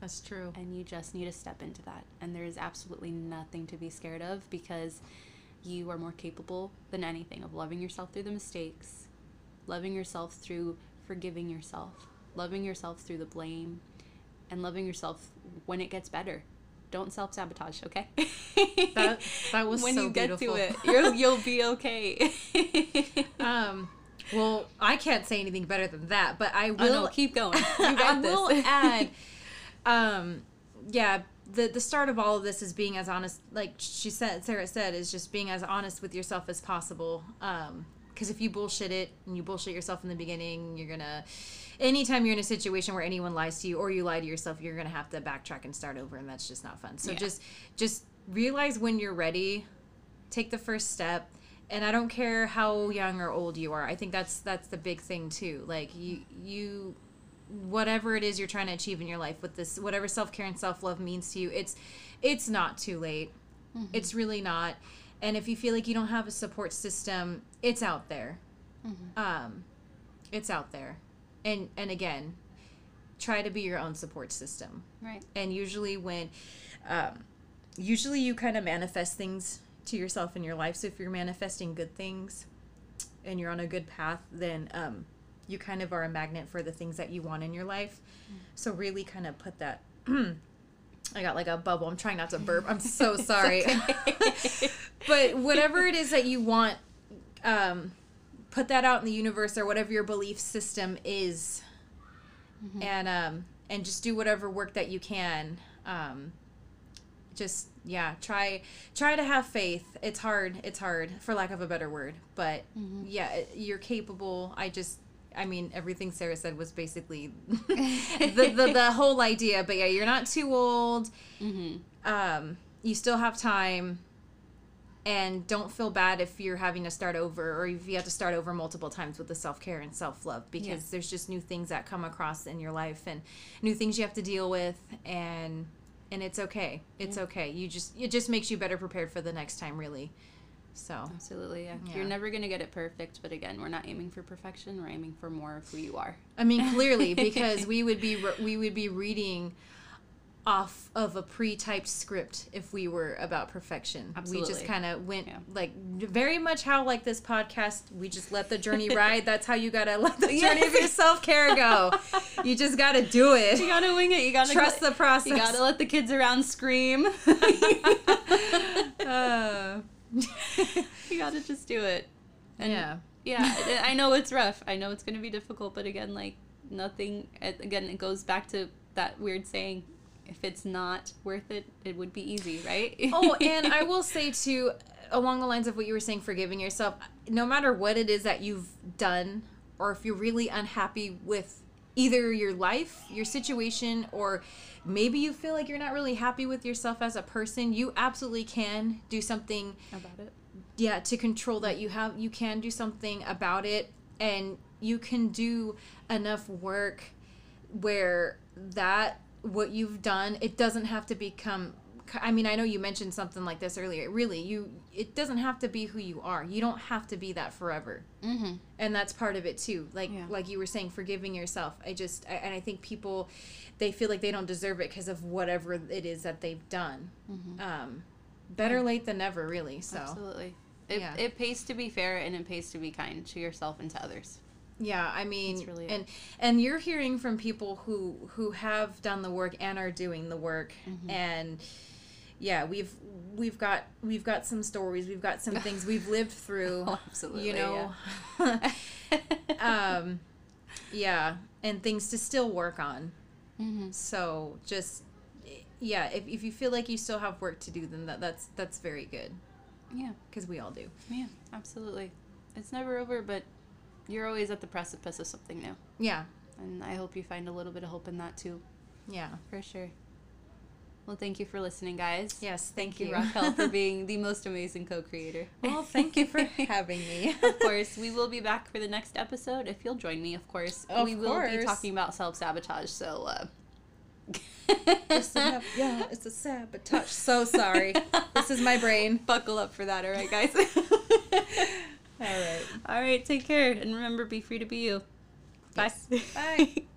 That's true. And you just need to step into that. And there is absolutely nothing to be scared of, because you are more capable than anything of loving yourself through the mistakes, loving yourself through forgiving yourself, loving yourself through the blame, and loving yourself when it gets better. Don't self-sabotage, okay? That was so beautiful. When you get to it, you'll be okay. Well, I can't say anything better than that, but I will. Oh, no, keep going. You got this. I will add... the start of all of this is being as honest, like Sarah said, is just being as honest with yourself as possible. Because if you bullshit it and you bullshit yourself in the beginning, anytime you're in a situation where anyone lies to you or you lie to yourself, you're going to have to backtrack and start over, and that's just not fun. So just realize when you're ready, take the first step. And I don't care how young or old you are. I think that's the big thing too. Like you whatever it is you're trying to achieve in your life with this, whatever self-care and self-love means to you, it's not too late. Mm-hmm. It's really not. And if you feel like you don't have a support system, it's out there. Mm-hmm. It's out there. And again, try to be your own support system. Right. And usually when, you kind of manifest things to yourself in your life. So if you're manifesting good things and you're on a good path, then, you kind of are a magnet for the things that you want in your life. So really kind of put that... I got like a bubble. I'm trying not to burp. I'm so sorry. But whatever it is that you want, put that out in the universe, or whatever your belief system is. Mm-hmm. And just do whatever work that you can. Try to have faith. It's hard, for lack of a better word. But, you're capable. Everything Sarah said was basically the whole idea. But, you're not too old. Mm-hmm. You still have time. And don't feel bad if you're having to start over, or if you have to start over multiple times with the self-care and self-love. Because there's just new things that come across in your life and new things you have to deal with. And it's okay. It's okay. It just makes you better prepared for the next time, really. So absolutely, yeah. You're never gonna get it perfect, but again, we're not aiming for perfection. We're aiming for more of who you are. I mean, clearly, because we would be reading off of a pre-typed script if we were about perfection. Absolutely. We just kind of went, like, very much how, like, this podcast, we just let the journey ride. That's how you got to let the journey of your self-care go. You just got to do it. You got to wing it. You got to trust the process. You got to let the kids around scream. You got to just do it. And yeah, I know it's rough. I know it's going to be difficult, but again, like, nothing, again, it goes back to that weird saying, if it's not worth it, it would be easy, right? Oh, and I will say, too, along the lines of what you were saying, forgiving yourself, no matter what it is that you've done, or if you're really unhappy with either your life, your situation, or maybe you feel like you're not really happy with yourself as a person, you absolutely can do something about it. Yeah, to control that. You can do something about it, and you can do enough work where that what you've done, it doesn't have to become, I mean, I know you mentioned something like this earlier, really, it doesn't have to be who you are. You don't have to be that forever. Mm-hmm. And that's part of it too. Like you were saying, forgiving yourself. And I think people, they feel like they don't deserve it because of whatever it is that they've done. Mm-hmm. Better late than never, really. So absolutely. It pays to be fair, and it pays to be kind to yourself and to others. Yeah, I mean, really, and you're hearing from people who have done the work and are doing the work, mm-hmm. and yeah, we've got some stories, we've got some things we've lived through, oh, absolutely, you know, and things to still work on. Mm-hmm. So just if you feel like you still have work to do, then that's very good. Yeah, because we all do. Yeah, absolutely. It's never over, but you're always at the precipice of something new. Yeah. And I hope you find a little bit of hope in that, too. Yeah. For sure. Well, thank you for listening, guys. Yes, thank you, Raquel, for being the most amazing co-creator. Well, thank you for having me. Of course. We will be back for the next episode, if you'll join me, of course. We will be talking about self-sabotage, so... it's a sabotage. So sorry. This is my brain. Buckle up for that, all right, guys? All right. Take care. And remember, be free to be you. Yes. Bye. Bye.